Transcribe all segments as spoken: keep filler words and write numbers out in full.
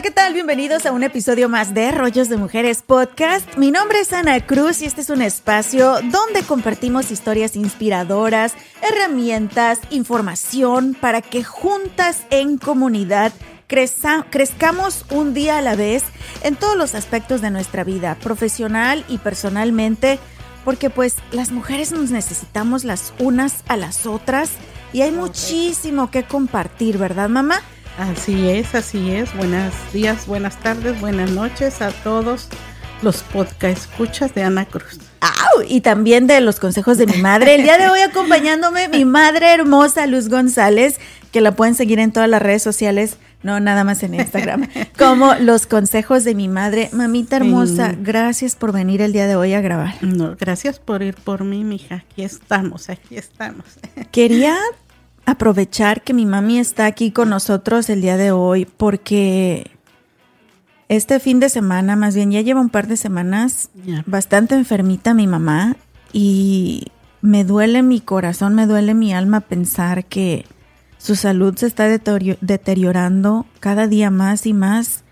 Hola, ¿qué tal? Bienvenidos a un episodio más de Rollos de Mujeres Podcast. Mi nombre es Ana Cruz y este es un espacio donde compartimos historias inspiradoras, herramientas, información para que juntas en comunidad Creza, crezcamos un día a la vez en todos los aspectos de nuestra vida, profesional y personalmente, porque pues las mujeres nos necesitamos las unas a las otras y hay muchísimo que compartir, ¿verdad, mamá? Así es, así es. Buenos días, buenas tardes, buenas noches a todos los podcast escuchas de Ana Cruz. ¡Au! Y también de los consejos de mi madre. El día de hoy acompañándome mi madre hermosa Luz González, que la pueden seguir en todas las redes sociales. No, nada más en Instagram. Como los consejos de mi madre. Mamita hermosa, gracias por venir el día de hoy a grabar. No, gracias por ir por mí, mija. Aquí estamos, aquí estamos. Quería aprovechar que mi mami está aquí con nosotros el día de hoy porque este fin de semana, más bien ya lleva un par de semanas, yeah. bastante enfermita mi mamá y me duele mi corazón, me duele mi alma pensar que su salud se está deteriorando cada día más y más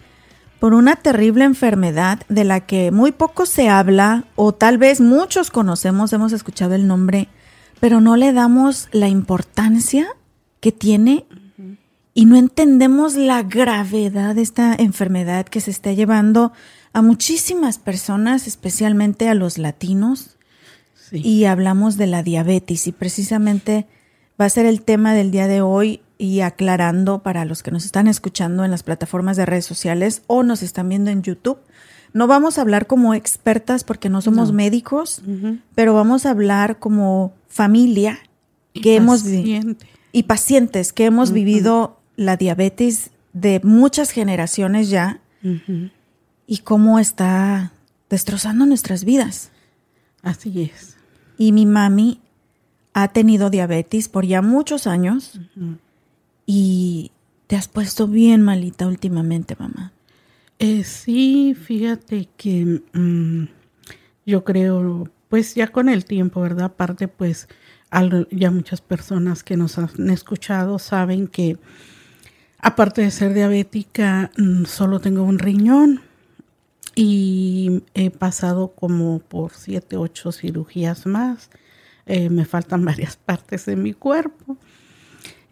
por una terrible enfermedad de la que muy poco se habla o tal vez muchos conocemos, hemos escuchado el nombre, pero no le damos la importancia que tiene y no entendemos la gravedad de esta enfermedad que se está llevando a muchísimas personas, especialmente a los latinos. Sí. Y hablamos de la diabetes y precisamente va a ser el tema del día de hoy y aclarando para los que nos están escuchando en las plataformas de redes sociales o nos están viendo en YouTube. No vamos a hablar como expertas porque no somos no. médicos, uh-huh. pero vamos a hablar como familia y que paciente. hemos y pacientes que hemos uh-huh. vivido la diabetes de muchas generaciones ya uh-huh. y cómo está destrozando nuestras vidas. Así es. Y mi mami ha tenido diabetes por ya muchos años uh-huh. y te has puesto bien malita últimamente, mamá. Eh, sí, fíjate que um, yo creo, pues ya con el tiempo, ¿verdad? Aparte, pues al, ya muchas personas que nos han escuchado saben que aparte de ser diabética, um, solo tengo un riñón y he pasado como por siete, ocho cirugías más. Eh, me faltan varias partes de mi cuerpo.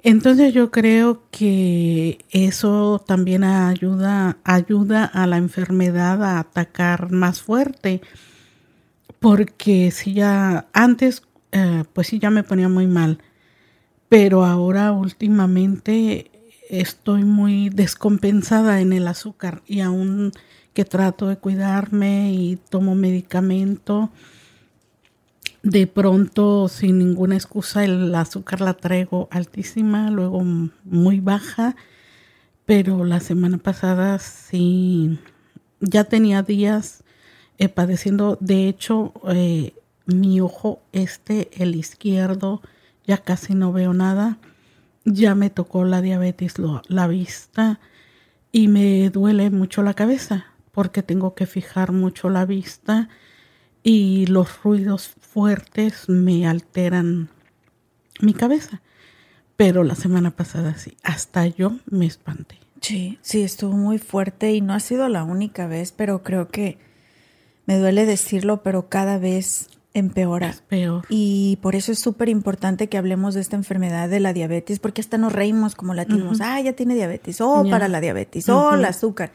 Entonces yo creo que eso también ayuda, ayuda a la enfermedad a atacar más fuerte. Porque si ya antes, eh, pues sí ya me ponía muy mal. Pero ahora últimamente estoy muy descompensada en el azúcar. Y aún que trato de cuidarme y tomo medicamento, de pronto, sin ninguna excusa, el azúcar la traigo altísima, luego muy baja. Pero la semana pasada sí, ya tenía días eh, padeciendo. De hecho, eh, mi ojo este, el izquierdo, ya casi no veo nada. Ya me tocó la diabetes, lo, la vista, y me duele mucho la cabeza porque tengo que fijar mucho la vista. Y los ruidos fuertes me alteran mi cabeza. Pero la semana pasada sí, hasta yo me espanté. Sí, sí, estuvo muy fuerte y no ha sido la única vez, pero creo que me duele decirlo, pero cada vez empeora. Es peor. Y por eso es súper importante que hablemos de esta enfermedad de la diabetes, porque hasta nos reímos como latinos. Uh-huh. Ah, ya tiene diabetes, oh, ya. Para la diabetes, oh, uh-huh. el azúcar.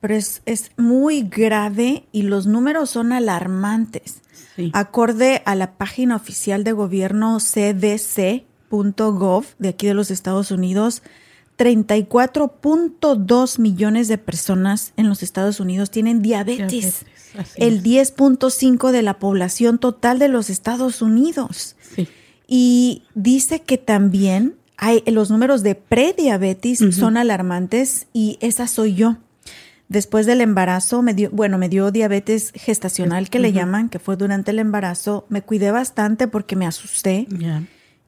Pero es, es muy grave y los números son alarmantes. Sí. Acorde a la página oficial de gobierno C D C punto gov de aquí de los Estados Unidos, treinta y cuatro punto dos millones de personas en los Estados Unidos tienen diabetes. diabetes el diez punto cinco de la población total de los Estados Unidos. Sí. Y dice que también hay los números de prediabetes uh-huh. son alarmantes y esa soy yo. Después del embarazo, me dio, bueno, me dio diabetes gestacional, que le uh-huh. llaman, que fue durante el embarazo. Me cuidé bastante porque me asusté. Yeah.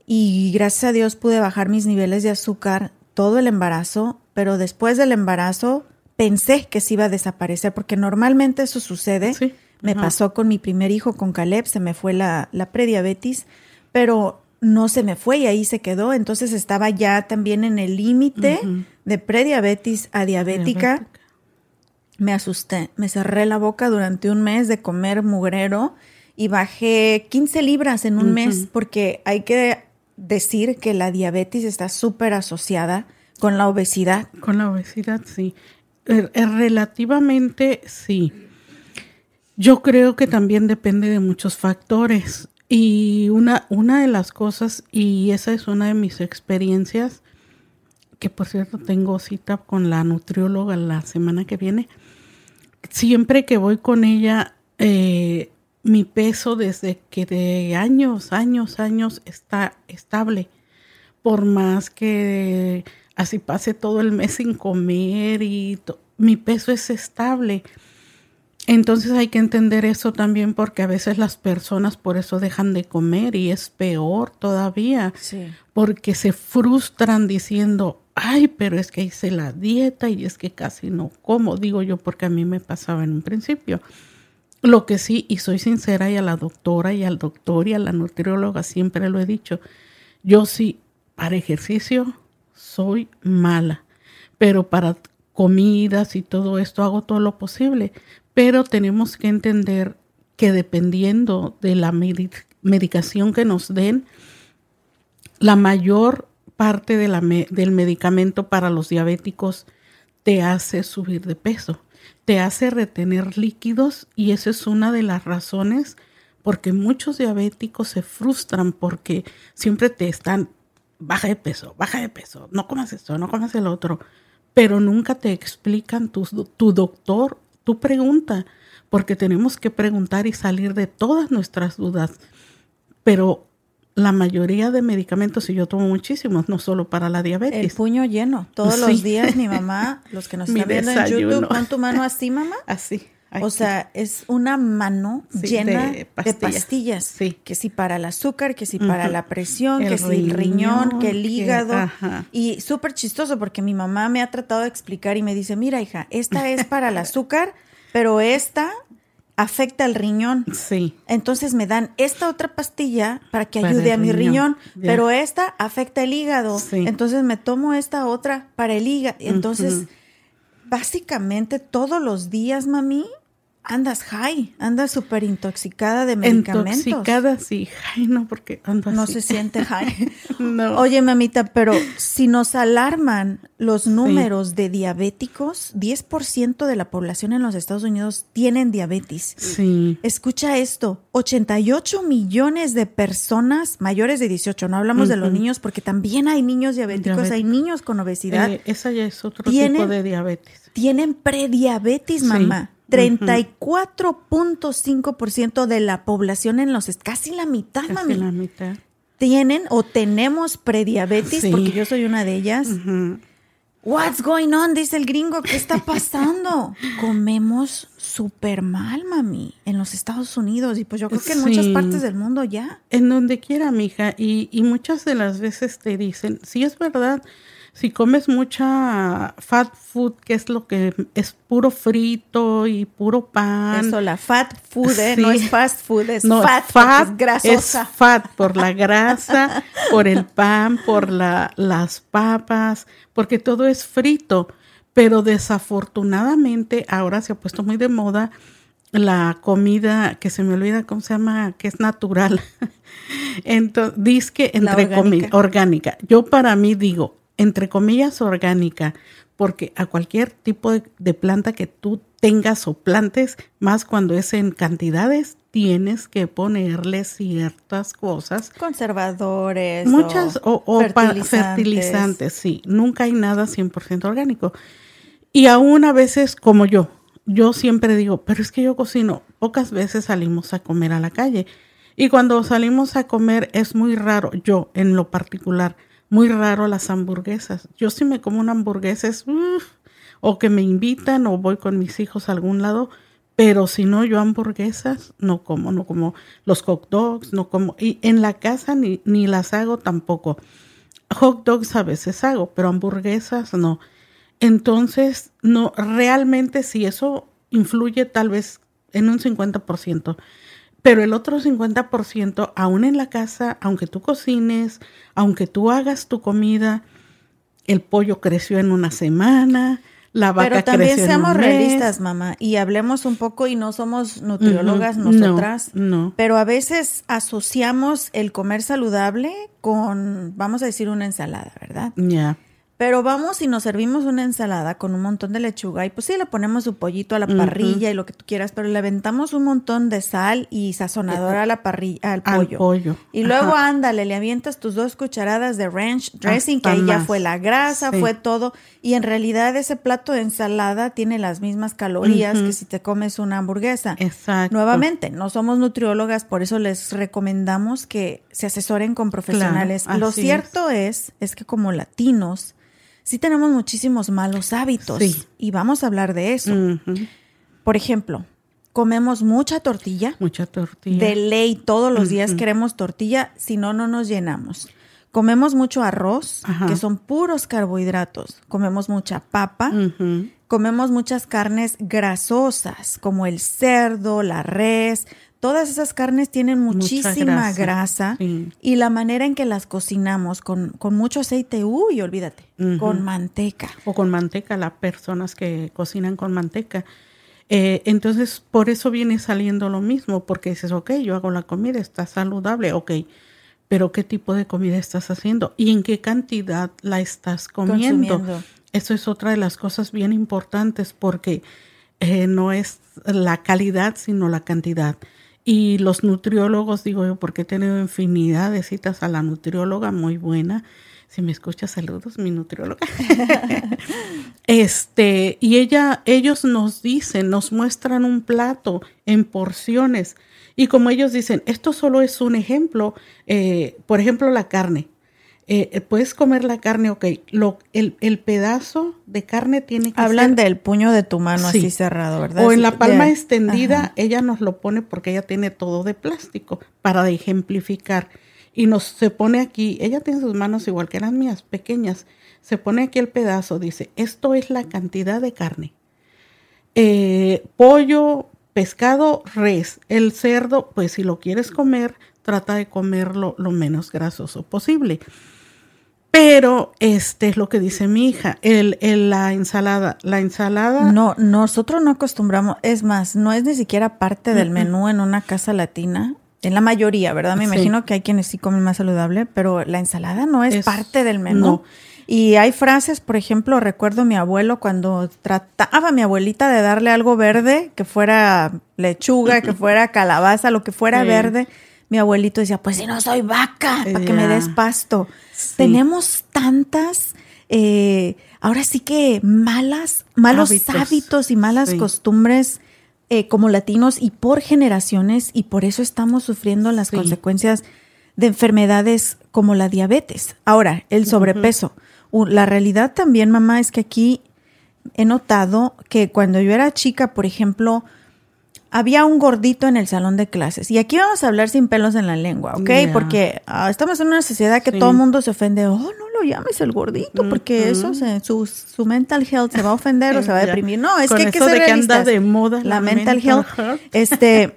Y gracias a Dios pude bajar mis niveles de azúcar todo el embarazo. Pero después del embarazo pensé que se iba a desaparecer porque normalmente eso sucede. Sí. Me uh-huh. pasó con mi primer hijo, con Caleb, se me fue la, la prediabetes, pero no se me fue y ahí se quedó. Entonces estaba ya también en el límite uh-huh. de prediabetes a diabética. diabética. Me asusté, me cerré la boca durante un mes de comer mugrero y bajé quince libras en un uh-huh. mes, porque hay que decir que la diabetes está súper asociada con la obesidad. Con la obesidad, sí. Eh, eh, relativamente, sí. Yo creo que también depende de muchos factores. Y una, una de las cosas, y esa es una de mis experiencias, que por cierto tengo cita con la nutrióloga la semana que viene. Siempre que voy con ella, eh, mi peso desde que de años, años, años está estable. Por más que así pase todo el mes sin comer, y to- mi peso es estable. Entonces hay que entender eso también, porque a veces las personas por eso dejan de comer y es peor todavía. Sí. Porque se frustran diciendo, ay, pero es que hice la dieta y es que casi no como. Digo yo, porque a mí me pasaba en un principio. Lo que sí, y soy sincera, y a la doctora y al doctor y a la nutrióloga siempre lo he dicho, yo sí para ejercicio soy mala, pero para comidas y todo esto hago todo lo posible. Pero tenemos que entender que dependiendo de la medic- medicación que nos den, la mayor parte de la me- del medicamento para los diabéticos te hace subir de peso. Te hace retener líquidos, y esa es una de las razones porque muchos diabéticos se frustran, porque siempre te están, baja de peso, baja de peso, no comas esto, no comas el otro, pero nunca te explican tu, tu doctor, tu pregunta, porque tenemos que preguntar y salir de todas nuestras dudas. Pero la mayoría de medicamentos, y yo tomo muchísimos, no solo para la diabetes. El puño lleno. Todos sí. los días mi mamá, los que nos están viendo desayuno. En YouTube, pon tu mano así, mamá. Así. Aquí. O sea, es una mano sí, llena de pastillas. De pastillas. Sí. Que si para el azúcar, que si uh-huh. para la presión, el que riñón, si el riñón, que el hígado. Que, y súper chistoso, porque mi mamá me ha tratado de explicar y me dice, mira, hija, esta es para el azúcar, pero esta afecta al riñón. Sí. Entonces me dan esta otra pastilla para que ayude para a mi riñón, riñón yeah. pero esta afecta el hígado. Sí. Entonces me tomo esta otra para el hígado. Entonces, uh-huh. básicamente todos los días, mami, andas high, andas súper intoxicada de medicamentos. Intoxicada, sí. High no, porque ando así. No se siente high. No. Oye, mamita, pero si nos alarman los números sí. de diabéticos, diez por ciento de la población en los Estados Unidos tienen diabetes. Sí. Escucha esto, ochenta y ocho millones de personas mayores de dieciocho, no hablamos uh-huh. de los niños, porque también hay niños diabéticos, diabetes. Hay niños con obesidad. Eh, esa ya es otro tienen, tipo de diabetes. Tienen prediabetes, mamá. Sí. treinta y cuatro punto cinco por ciento de la población en los... Casi la mitad, casi mami. Casi la mitad. Tienen o tenemos prediabetes, sí. porque yo soy una de ellas. Uh-huh. What's going on, dice el gringo. ¿Qué está pasando? Comemos súper mal, mami, en los Estados Unidos. Y pues yo creo que en sí. muchas partes del mundo ya. En donde quiera, mija. Y, y muchas de las veces te dicen, sí, es verdad... Si comes mucha fat food, que es lo que es puro frito y puro pan. Eso, la fat food, ¿eh? Sí. No es fast food, es no, fat, fat es grasosa. Es fat por la grasa, por el pan, por la, las papas, porque todo es frito. Pero desafortunadamente ahora se ha puesto muy de moda la comida, que se me olvida cómo se llama, que es natural. Entonces, dizque entre comillas, orgánica. Yo para mí digo... entre comillas orgánica, porque a cualquier tipo de, de planta que tú tengas o plantes, más cuando es en cantidades, tienes que ponerle ciertas cosas. Conservadores. Muchas o, o, o fertilizantes. fertilizantes, sí. Nunca hay nada cien por ciento orgánico. Y aún a veces, como yo, yo siempre digo, pero es que yo cocino. Pocas veces salimos a comer a la calle. Y cuando salimos a comer es muy raro, yo en lo particular, muy raro las hamburguesas. Yo si me como una hamburguesa es... Uh, o que me invitan o voy con mis hijos a algún lado. Pero si no, yo hamburguesas no como. No como los hot dogs, no como... Y en la casa ni, ni las hago tampoco. Hot dogs a veces hago, pero hamburguesas no. Entonces, no realmente sí, eso influye tal vez en un cincuenta por ciento. Pero el otro cincuenta por ciento, aún en la casa, aunque tú cocines, aunque tú hagas tu comida, el pollo creció en una semana, la vaca crece. Pero también crece seamos realistas, mamá, y hablemos un poco, y no somos nutriólogas uh-huh. nosotras, no, no. Pero a veces asociamos el comer saludable con, vamos a decir, una ensalada, ¿verdad? Ya. Yeah. Pero vamos y nos servimos una ensalada con un montón de lechuga y pues sí, le ponemos su pollito a la parrilla uh-huh. y lo que tú quieras, pero le aventamos un montón de sal y sazonador a la parrilla, al pollo. Al pollo. Y luego ajá. ándale, le avientas tus dos cucharadas de ranch dressing, hasta que ahí más. Ya fue la grasa, sí. fue todo. Y en realidad ese plato de ensalada tiene las mismas calorías uh-huh. que si te comes una hamburguesa. Exacto. Nuevamente, no somos nutriólogas, por eso les recomendamos que se asesoren con profesionales. Claro, lo cierto es. es, es que como latinos, sí tenemos muchísimos malos hábitos sí. y vamos a hablar de eso. Uh-huh. Por ejemplo, comemos mucha tortilla. Mucha tortilla. De ley, todos los uh-huh. días queremos tortilla, si no, no nos llenamos. Comemos mucho arroz, ajá. que son puros carbohidratos. Comemos mucha papa. Uh-huh. Comemos muchas carnes grasosas, como el cerdo, la res. Todas esas carnes tienen muchísima grasa, grasa sí. y la manera en que las cocinamos con, con mucho aceite, uy, olvídate, uh-huh. con manteca. O con manteca, las personas que cocinan con manteca. Eh, entonces, por eso viene saliendo lo mismo, porque dices, ok, yo hago la comida, está saludable, ok, pero ¿qué tipo de comida estás haciendo? ¿Y en qué cantidad la estás comiendo? Consumiendo. Eso es otra de las cosas bien importantes, porque eh, no es la calidad, sino la cantidad. Y los nutriólogos, digo yo, porque he tenido infinidad de citas a la nutrióloga, muy buena. Si me escucha, saludos, mi nutrióloga. este Y ella ellos nos dicen, nos muestran un plato en porciones. Y como ellos dicen, esto solo es un ejemplo. Eh, por ejemplo, la carne. Eh, puedes comer la carne, ok. Lo, el, el pedazo de carne tiene que Hablan ser... del puño de tu mano sí. así cerrado, ¿verdad? O en la palma yeah. extendida, ajá. ella nos lo pone porque ella tiene todo de plástico para ejemplificar. Y nos se pone aquí, ella tiene sus manos igual que las mías, pequeñas. Se pone aquí el pedazo, dice, esto es la cantidad de carne. Eh, pollo, pescado, res. El cerdo, pues si lo quieres comer, trata de comerlo lo menos grasoso posible. Pero este es lo que dice mi hija, el, el, la ensalada, la ensalada... No, nosotros no acostumbramos, es más, no es ni siquiera parte del uh-huh. menú en una casa latina, en la mayoría, ¿verdad? Me sí. imagino que hay quienes sí comen más saludable, pero la ensalada no es, es parte del menú. No. Y hay frases, por ejemplo, recuerdo a mi abuelo cuando trataba a mi abuelita de darle algo verde, que fuera lechuga, que fuera calabaza, lo que fuera sí. verde... Mi abuelito decía, pues si no soy vaca, para yeah. que me des pasto. Sí. Tenemos tantas, eh, ahora sí que malas, malos hábitos, hábitos y malas sí. costumbres eh, como latinos y por generaciones. Y por eso estamos sufriendo las sí. consecuencias de enfermedades como la diabetes. Ahora, el sobrepeso. Uh-huh. La realidad también, mamá, es que aquí he notado que cuando yo era chica, por ejemplo... Había un gordito en el salón de clases. Y aquí vamos a hablar sin pelos en la lengua, ¿ok? Yeah. Porque uh, estamos en una sociedad que sí. todo el mundo se ofende. Oh, no lo llames el gordito, porque mm-hmm. eso, se, su, su mental health se va a ofender o se va a deprimir. No, es Con que hay que ser realistas. Con eso de que anda de moda la, la mental, mental health. health. Este,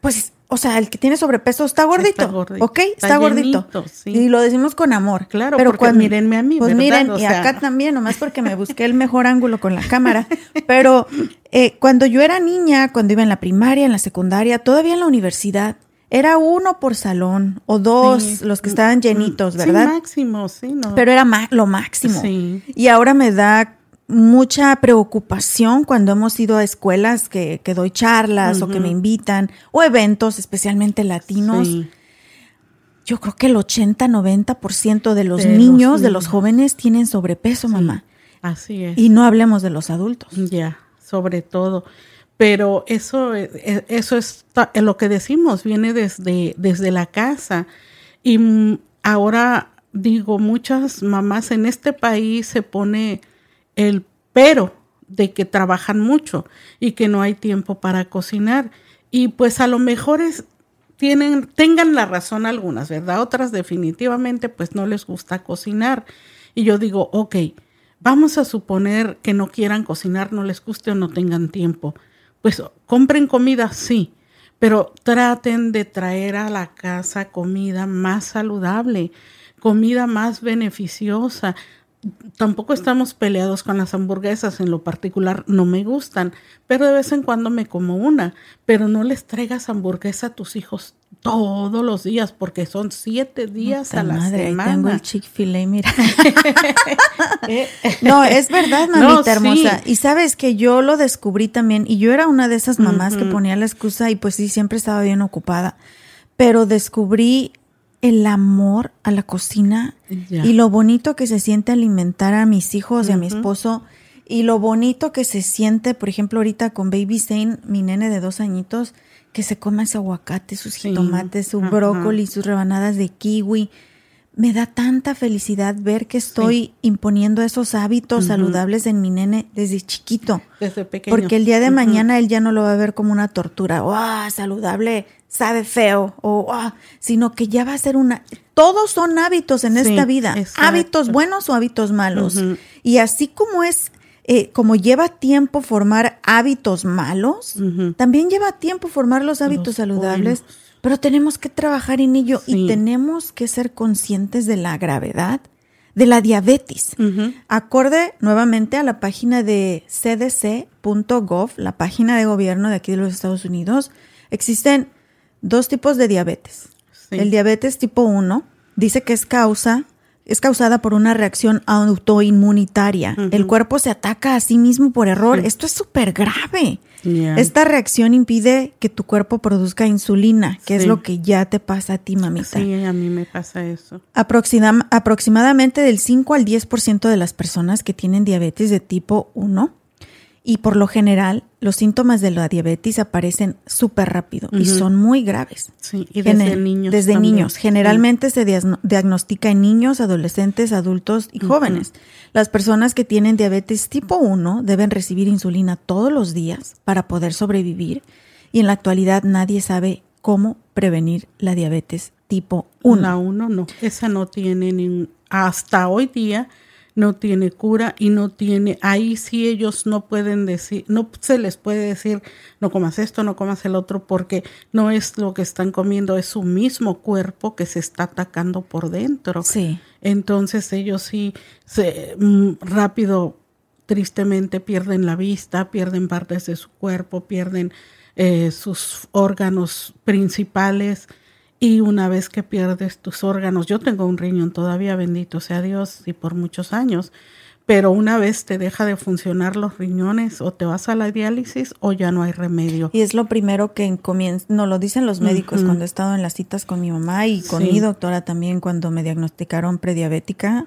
pues... O sea, el que tiene sobrepeso está gordito, está gordito ¿ok? Está, está gordito. Llenito, sí. Y lo decimos con amor. Claro, pero porque cuando, mírenme a mí, pues ¿verdad? Miren, o sea. Y acá también, nomás porque me busqué el mejor ángulo con la cámara. Pero eh, cuando yo era niña, cuando iba en la primaria, en la secundaria, todavía en la universidad, era uno por salón o dos sí. los que estaban llenitos, ¿verdad? Sí, máximo, sí. No. Pero era ma- lo máximo. Sí. Y ahora me da... mucha preocupación cuando hemos ido a escuelas que, que doy charlas uh-huh. o que me invitan, o eventos especialmente latinos. Sí. Yo creo que el ochenta, noventa por ciento de los de niños, los niños, de los jóvenes tienen sobrepeso, sí. mamá. Así es. Y no hablemos de los adultos. Ya, sobre todo. Pero eso, eso es lo que decimos, viene desde, desde la casa. Y ahora digo, muchas mamás en este país se pone... el pero de que trabajan mucho y que no hay tiempo para cocinar. Y pues a lo mejor es, tienen, tengan la razón algunas, ¿verdad? Otras definitivamente pues no les gusta cocinar. Y yo digo, ok, vamos a suponer que no quieran cocinar, no les guste o no tengan tiempo. Pues compren comida, sí, pero traten de traer a la casa comida más saludable, comida más beneficiosa. tampoco estamos peleados con las hamburguesas. En lo particular no me gustan, pero de vez en cuando me como una. Pero no les traigas hamburguesa a tus hijos todos los días, porque son siete días Puta a la madre, semana. Ahí tengo el Chick-fil-A, mira. No, es verdad, mamita no, sí. hermosa. Y sabes que yo lo descubrí también, y yo era una de esas mamás uh-huh. que ponía la excusa, y pues sí, siempre estaba bien ocupada. Pero descubrí el amor a la cocina yeah. y lo bonito que se siente alimentar a mis hijos y uh-huh. a mi esposo, y lo bonito que se siente, por ejemplo, ahorita con Baby Zane, mi nene de dos añitos, que se coma su aguacate, sus sí. jitomates, su uh-huh. brócoli, sus rebanadas de kiwi. Me da tanta felicidad ver que estoy sí. imponiendo esos hábitos uh-huh. saludables en mi nene desde chiquito. Desde pequeño. Porque el día de uh-huh. mañana él ya no lo va a ver como una tortura. ¡Ah, oh, saludable! Sabe feo, o oh, sino que ya va a ser una... Todos son hábitos en sí, esta vida, exacto. hábitos buenos o hábitos malos. Uh-huh. Y así como es, eh, como lleva tiempo formar hábitos malos, uh-huh. también lleva tiempo formar los hábitos los saludables, buenos. Pero tenemos que trabajar en ello sí. y tenemos que ser conscientes de la gravedad de la diabetes. Uh-huh. Acorde nuevamente a la página de C D C punto gov, la página de gobierno de aquí de los Estados Unidos, existen dos tipos de diabetes. Sí. El diabetes tipo uno dice que es causa es causada por una reacción autoinmunitaria. Uh-huh. El cuerpo se ataca a sí mismo por error. Uh-huh. Esto es súper grave. Yeah. Esta reacción impide que tu cuerpo produzca insulina, que sí. es lo que ya te pasa a ti, mamita. Sí, a mí me pasa eso. Aproxima, aproximadamente del cinco al diez por ciento de las personas que tienen diabetes de tipo uno, y por lo general, los síntomas de la diabetes aparecen súper rápido uh-huh. y son muy graves. Sí, y desde Gener- niños. Desde también. niños. Generalmente sí. se dia- diagnostica en niños, adolescentes, adultos y uh-huh. jóvenes. Las personas que tienen diabetes tipo uno deben recibir insulina todos los días para poder sobrevivir. Y en la actualidad nadie sabe cómo prevenir la diabetes tipo uno. La uno no. Esa no tiene ni- hasta hoy día. No tiene cura y no tiene, ahí sí ellos no pueden decir, no se les puede decir, no comas esto, no comas el otro, porque no es lo que están comiendo, es su mismo cuerpo que se está atacando por dentro. Sí. Entonces ellos sí se rápido, tristemente pierden la vista, pierden partes de su cuerpo, pierden eh, sus órganos principales. Y una vez que pierdes tus órganos, yo tengo un riñón todavía, bendito sea Dios, y por muchos años, pero una vez te deja de funcionar los riñones, o te vas a la diálisis o ya no hay remedio. Y es lo primero que comienza, no lo dicen los médicos uh-huh. cuando he estado en las citas con mi mamá y con sí. mi doctora también cuando me diagnosticaron prediabética.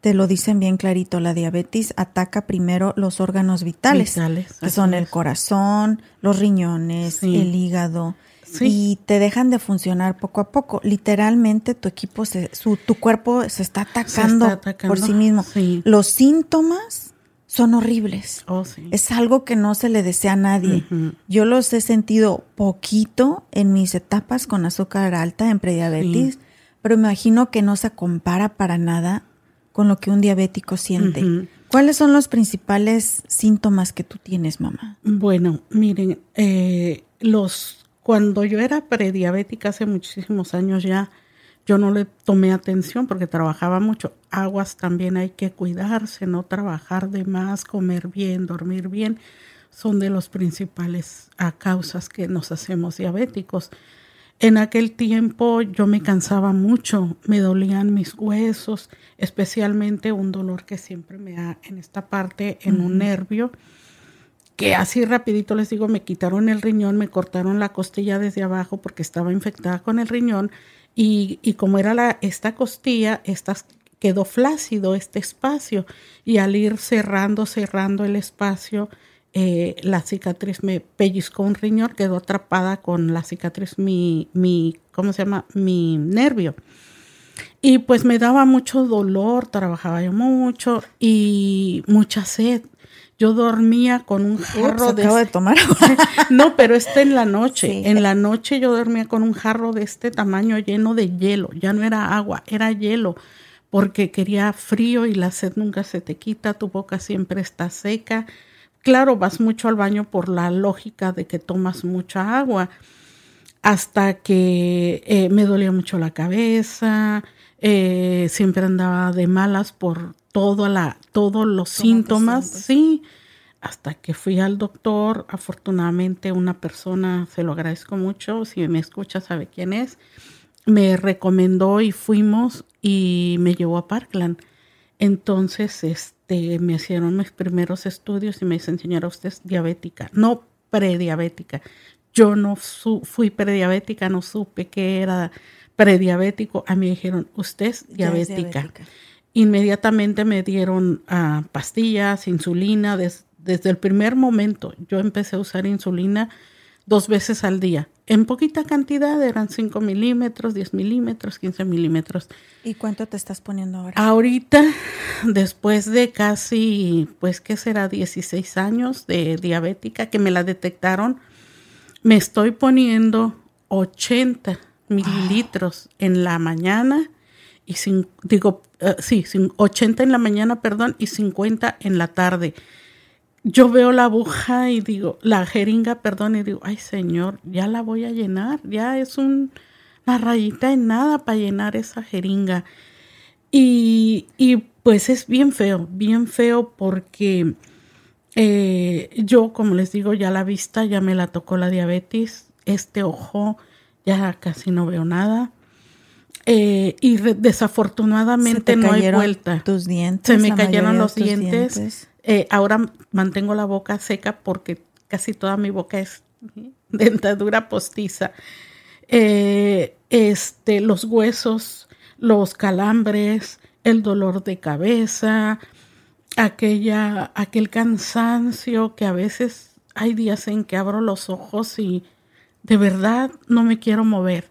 Te lo dicen bien clarito, la diabetes ataca primero los órganos vitales, vitales que son es. el corazón, los riñones, sí. el hígado. Sí. Y te dejan de funcionar poco a poco. Literalmente tu equipo, se, su, tu cuerpo se está, se está atacando por sí mismo. Sí. Los síntomas son horribles. Oh, sí. Es algo que no se le desea a nadie. Uh-huh. Yo los he sentido poquito en mis etapas con azúcar alta, en prediabetes, sí. pero me imagino que no se compara para nada con lo que un diabético siente. Uh-huh. ¿Cuáles son los principales síntomas que tú tienes, mamá? Bueno, miren, eh, los... Cuando yo era prediabética hace muchísimos años ya, yo no le tomé atención porque trabajaba mucho. Aguas, también hay que cuidarse, no trabajar de más, comer bien, dormir bien. Son de los principales a causas que nos hacemos diabéticos. En aquel tiempo yo me cansaba mucho, me dolían mis huesos, especialmente un dolor que siempre me da en esta parte, en mm. un nervio. Que así rapidito les digo, me quitaron el riñón, me cortaron la costilla desde abajo porque estaba infectada con el riñón. Y, y como era la, esta costilla, esta, quedó flácido este espacio. Y al ir cerrando, cerrando el espacio, eh, la cicatriz me pellizcó un riñón, quedó atrapada con la cicatriz, mi, mi, ¿cómo se llama? Mi nervio. Y pues me daba mucho dolor, trabajaba yo mucho y mucha sed. Yo dormía con un jarro Ups, de... acabo este. de tomar. No, pero este en la noche. Sí. En la noche yo dormía con un jarro de este tamaño lleno de hielo. Ya no era agua, era hielo. Porque quería frío y la sed nunca se te quita. Tu boca siempre está seca. Claro, vas mucho al baño por la lógica de que tomas mucha agua. Hasta que eh, me dolía mucho la cabeza. Eh, siempre andaba de malas por toda la, todos los síntomas, síntomas, sí, hasta que fui al doctor. Afortunadamente una persona, se lo agradezco mucho, si me escucha sabe quién es, me recomendó y fuimos y me llevó a Parkland. Entonces este, me hicieron mis primeros estudios y me dicen, señora, usted es diabética, no prediabética. Yo no su- fui prediabética, no supe que era prediabético. A mí me dijeron, usted es diabética. Es diabética. Inmediatamente me dieron uh, pastillas, insulina. Des- desde el primer momento yo empecé a usar insulina dos veces al día. En poquita cantidad, eran cinco mililitros, diez mililitros, quince mililitros. ¿Y cuánto te estás poniendo ahora? Ahorita, después de casi, pues, ¿qué será? dieciséis años de diabética que me la detectaron. Me estoy poniendo ochenta mililitros wow. en la mañana y sin, digo, uh, sí, sin, ochenta en la mañana, perdón, y cincuenta en la tarde. Yo veo la aguja y digo, la jeringa, perdón, y digo, ay, señor, ya la voy a llenar, ya es un, una rayita en nada para llenar esa jeringa. Y, y pues es bien feo, bien feo porque... Eh, yo, como les digo, ya la vista, ya me la tocó la diabetes. Este ojo ya casi no veo nada. Eh, y re- desafortunadamente no hay vuelta. Tus dientes, se me cayeron los dientes. dientes. Eh, ahora mantengo la boca seca porque casi toda mi boca es dentadura postiza. Eh, este, los huesos, los calambres, el dolor de cabeza... Aquella, aquel cansancio que a veces hay días en que abro los ojos y de verdad no me quiero mover.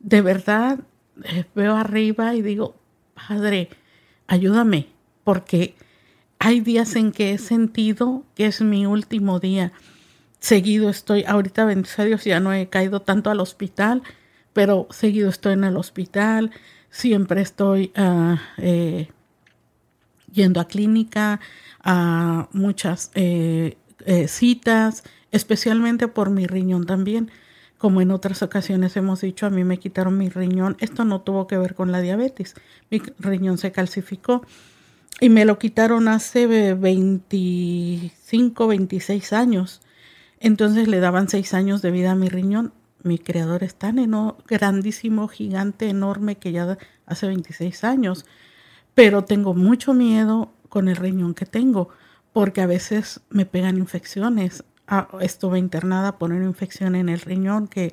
De verdad eh, veo arriba y digo, Padre, ayúdame, porque hay días en que he sentido que es mi último día. Seguido estoy, ahorita bendito Dios, ya no he caído tanto al hospital, pero seguido estoy en el hospital, siempre estoy... Uh, eh, yendo a clínica, a muchas eh, eh, citas, especialmente por mi riñón también. Como en otras ocasiones hemos dicho, a mí me quitaron mi riñón. Esto no tuvo que ver con la diabetes. Mi riñón se calcificó y me lo quitaron hace veinticinco, veintiséis años. Entonces le daban seis años de vida a mi riñón. Mi creador es tan eno- grandísimo, gigante, enorme, que ya hace veintiséis años. Pero tengo mucho miedo con el riñón que tengo, porque a veces me pegan infecciones. Ah, estuve internada por una infección en el riñón que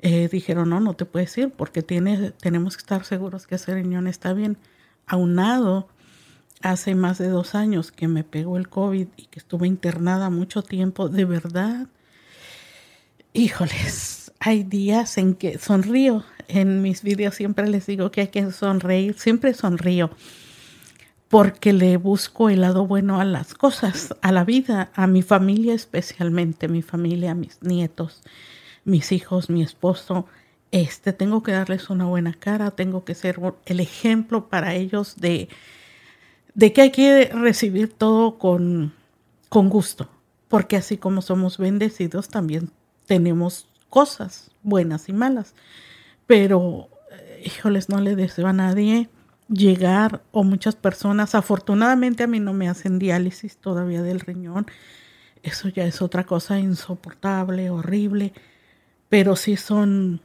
eh, dijeron, no, no te puedes ir, porque tiene, tenemos que estar seguros que ese riñón está bien. Aunado, hace más de dos años que me pegó el COVID y que estuve internada mucho tiempo, de verdad. Híjoles, hay días en que sonrío. En mis videos siempre les digo que hay que sonreír. Siempre sonrío porque le busco el lado bueno a las cosas, a la vida, a mi familia especialmente, mi familia, mis nietos, mis hijos, mi esposo. Este, tengo que darles una buena cara, tengo que ser el ejemplo para ellos de, de que hay que recibir todo con, con gusto, porque así como somos bendecidos también tenemos cosas buenas y malas. Pero, híjoles, no le deseo a nadie llegar, o muchas personas, afortunadamente a mí no me hacen diálisis todavía del riñón, eso ya es otra cosa insoportable, horrible, pero sí son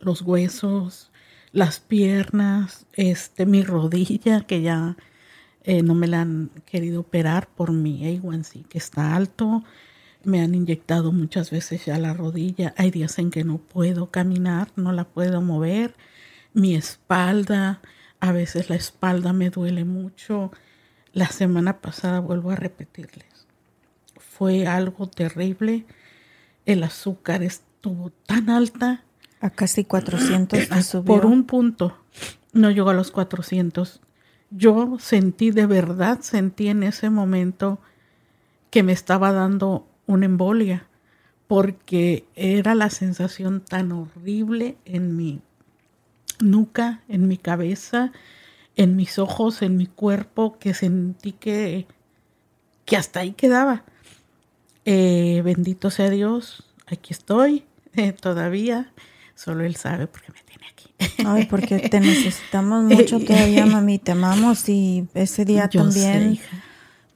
los huesos, las piernas, este, mi rodilla, que ya eh, no me la han querido operar por mi A uno C, que está alto. Me han inyectado muchas veces ya la rodilla. Hay días en que no puedo caminar, no la puedo mover. Mi espalda, a veces la espalda me duele mucho. La semana pasada, vuelvo a repetirles, fue algo terrible. El azúcar estuvo tan alta. A casi cuatrocientos me subió. Por un punto, no llegó a los cuatrocientos. Yo sentí, de verdad, sentí en ese momento que me estaba dando una embolia, porque era la sensación tan horrible en mi nuca, en mi cabeza, en mis ojos, en mi cuerpo, que sentí que, que hasta ahí quedaba. Eh, bendito sea Dios, aquí estoy eh, todavía. Solo él sabe por qué me tiene aquí. Ay, porque te necesitamos mucho todavía, mami. Te amamos y ese día yo también. Sé,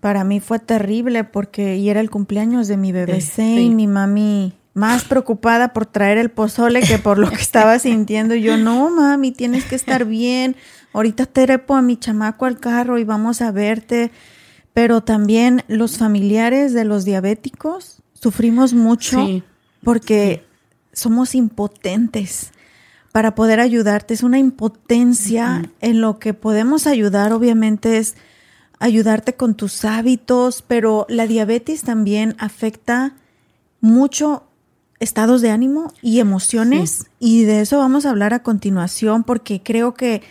para mí fue terrible porque y era el cumpleaños de mi bebé Zane, sí. Mi mami más preocupada por traer el pozole que por lo que estaba sintiendo. Yo, no, mami, tienes que estar bien. Ahorita te repo a mi chamaco al carro y vamos a verte. Pero también los familiares de los diabéticos sufrimos mucho, sí, porque sí, somos impotentes para poder ayudarte. Es una impotencia, uh-huh, en lo que podemos ayudar, obviamente, es ayudarte con tus hábitos, pero la diabetes también afecta mucho estados de ánimo y emociones, sí, y de eso vamos a hablar a continuación porque creo que,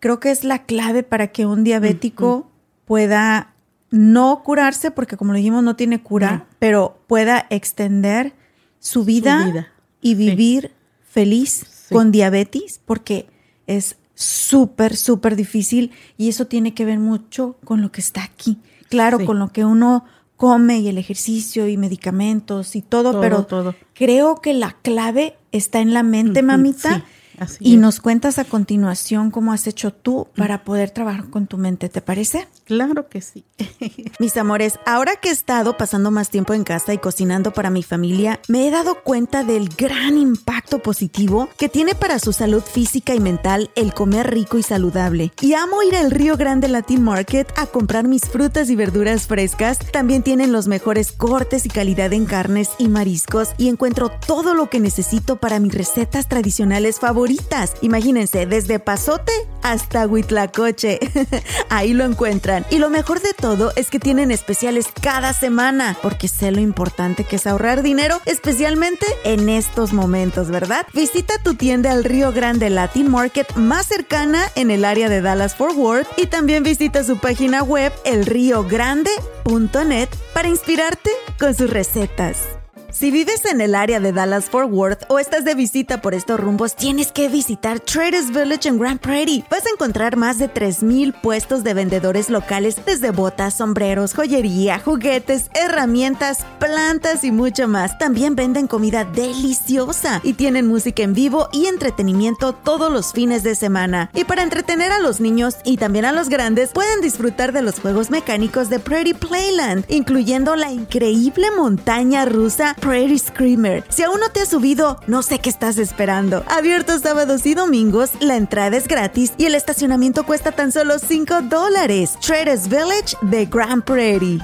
creo que es la clave para que un diabético, uh-huh, pueda no curarse, porque como lo dijimos, no tiene cura, sí, pero pueda extender su vida, su vida. Y vivir, sí, feliz, sí, con diabetes, porque es súper, súper difícil y eso tiene que ver mucho con lo que está aquí. Claro, sí, con lo que uno come y el ejercicio y medicamentos y todo, todo pero todo. Creo que la clave está en la mente, mamita, sí. Así y es. Nos cuentas a continuación cómo has hecho tú para poder trabajar con tu mente, ¿te parece? Claro que sí. Mis amores, ahora que he estado pasando más tiempo en casa y cocinando para mi familia, me he dado cuenta del gran impacto positivo que tiene para su salud física y mental el comer rico y saludable. Y amo ir al Río Grande Latin Market a comprar mis frutas y verduras frescas. También tienen los mejores cortes y calidad en carnes y mariscos y encuentro todo lo que necesito para mis recetas tradicionales favoritas. Imagínense, desde pasote hasta huitlacoche. Ahí lo encuentran. Y lo mejor de todo es que tienen especiales cada semana, porque sé lo importante que es ahorrar dinero, especialmente en estos momentos, ¿verdad? Visita tu tienda al Río Grande Latin Market más cercana en el área de Dallas-Fort Worth y también visita su página web el río grande punto net para inspirarte con sus recetas. Si vives en el área de Dallas-Fort Worth o estás de visita por estos rumbos, tienes que visitar Traders Village en Grand Prairie. Vas a encontrar más de tres mil puestos de vendedores locales desde botas, sombreros, joyería, juguetes, herramientas, plantas y mucho más. También venden comida deliciosa y tienen música en vivo y entretenimiento todos los fines de semana. Y para entretener a los niños y también a los grandes, pueden disfrutar de los juegos mecánicos de Prairie Playland, incluyendo la increíble montaña rusa Prairie Screamer. Si aún no te has subido, no sé qué estás esperando. Abierto sábados y domingos, la entrada es gratis y el estacionamiento cuesta tan solo cinco dólares. Traders Village de Grand Prairie.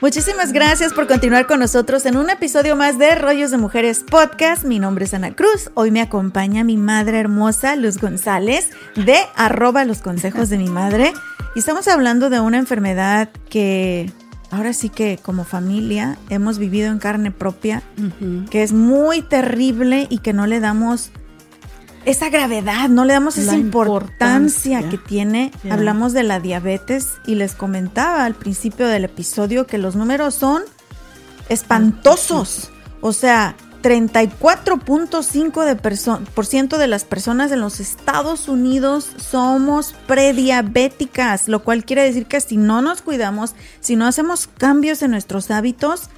Muchísimas gracias por continuar con nosotros en un episodio más de Rollos de Mujeres Podcast. Mi nombre es Ana Cruz. Hoy me acompaña mi madre hermosa, Luz González, de arroba los consejos de mi madre. Y estamos hablando de una enfermedad que... ahora sí que como familia hemos vivido en carne propia, uh-huh, que es muy terrible y que no le damos esa gravedad, no le damos la esa importancia, importancia que tiene. Yeah. Hablamos de la diabetes y les comentaba al principio del episodio que los números son espantosos. O sea, treinta y cuatro punto cinco por ciento de, perso- por ciento de las personas en los Estados Unidos somos prediabéticas, lo cual quiere decir que si no nos cuidamos, si no hacemos cambios en nuestros hábitos,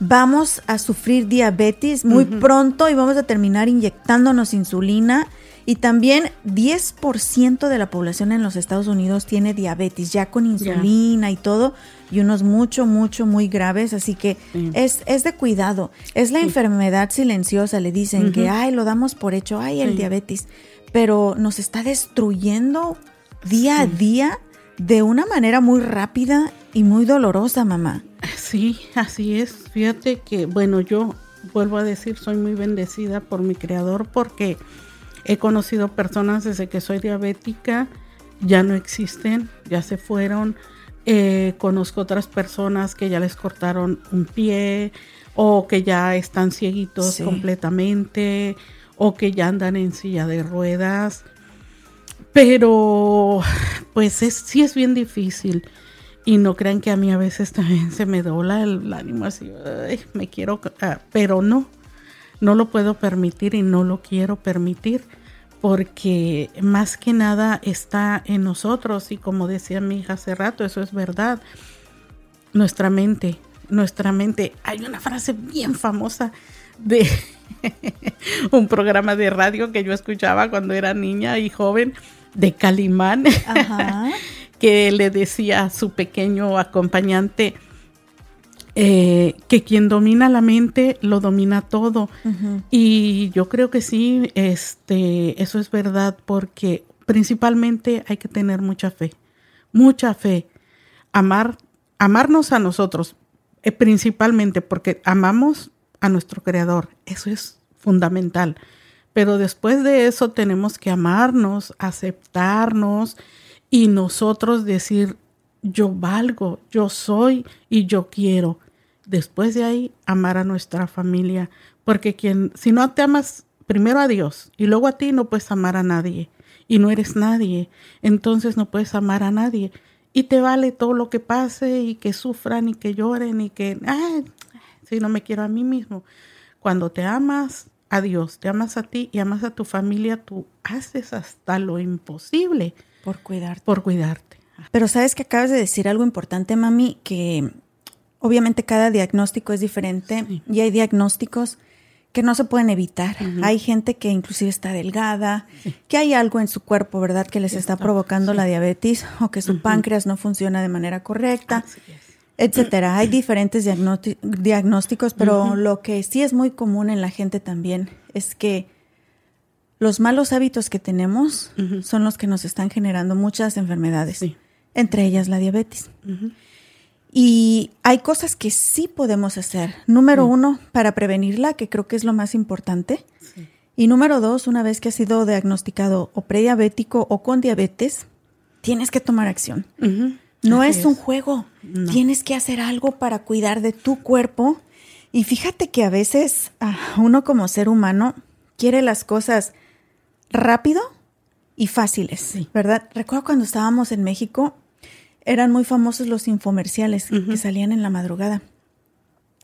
vamos a sufrir diabetes muy, uh-huh, pronto y vamos a terminar inyectándonos insulina. Y también diez por ciento de la población en los Estados Unidos tiene diabetes, ya con insulina, yeah, y todo, y unos mucho, mucho, muy graves. Así que sí, es, es de cuidado. Es la, sí, enfermedad silenciosa, le dicen, uh-huh, que, ay, lo damos por hecho, ay, el, sí, diabetes. Pero nos está destruyendo día, sí, a día de una manera muy rápida y muy dolorosa, mamá. Sí, así es. Fíjate que, bueno, yo vuelvo a decir, soy muy bendecida por mi creador porque he conocido personas desde que soy diabética, ya no existen, ya se fueron. Eh, conozco otras personas que ya les cortaron un pie o que ya están cieguitos, sí, completamente o que ya andan en silla de ruedas. Pero pues es, sí es bien difícil y no crean que a mí a veces también se me dobla el, el ánimo así, ay, me quiero, ah, pero no, no lo puedo permitir y no lo quiero permitir porque más que nada está en nosotros y como decía mi hija hace rato, eso es verdad, nuestra mente, nuestra mente. Hay una frase bien famosa de un programa de radio que yo escuchaba cuando era niña y joven, de Calimán, ajá, que le decía a su pequeño acompañante eh, que quien domina la mente lo domina todo. Uh-huh. Y yo creo que sí, este, eso es verdad, porque principalmente hay que tener mucha fe, mucha fe, amar, amarnos a nosotros, eh, principalmente porque amamos a nuestro Creador, eso es fundamental. Pero después de eso tenemos que amarnos, aceptarnos y nosotros decir, yo valgo, yo soy y yo quiero. Después de ahí, amar a nuestra familia. Porque quien, si no te amas primero a Dios y luego a ti, no puedes amar a nadie. Y no eres nadie, entonces no puedes amar a nadie. Y te vale todo lo que pase y que sufran y que lloren y que, ah, si no me quiero a mí mismo. Cuando te amas a Dios, te amas a ti y amas a tu familia, tú haces hasta lo imposible por cuidarte. Por cuidarte. Pero sabes que acabas de decir algo importante, mami, que obviamente cada diagnóstico es diferente, sí, y hay diagnósticos que no se pueden evitar. Uh-huh. Hay gente que inclusive está delgada, sí, que hay algo en su cuerpo, ¿verdad?, que les está, está provocando, sí, la diabetes, o que su uh-huh. páncreas no funciona de manera correcta. Así es. Etcétera. Hay diferentes diagnosti- diagnósticos, pero uh-huh. lo que sí es muy común en la gente también es que los malos hábitos que tenemos uh-huh. son los que nos están generando muchas enfermedades, sí, entre ellas la diabetes. Uh-huh. Y hay cosas que sí podemos hacer. Número uh-huh. uno, para prevenirla, que creo que es lo más importante. Sí. Y número dos, una vez que has sido diagnosticado o prediabético o con diabetes, tienes que tomar acción. Uh-huh. No es, es un juego. No. Tienes que hacer algo para cuidar de tu cuerpo. Y fíjate que a veces uh, uno como ser humano quiere las cosas rápido y fáciles, sí, ¿verdad? Recuerdo cuando estábamos en México, eran muy famosos los infomerciales uh-huh. que salían en la madrugada.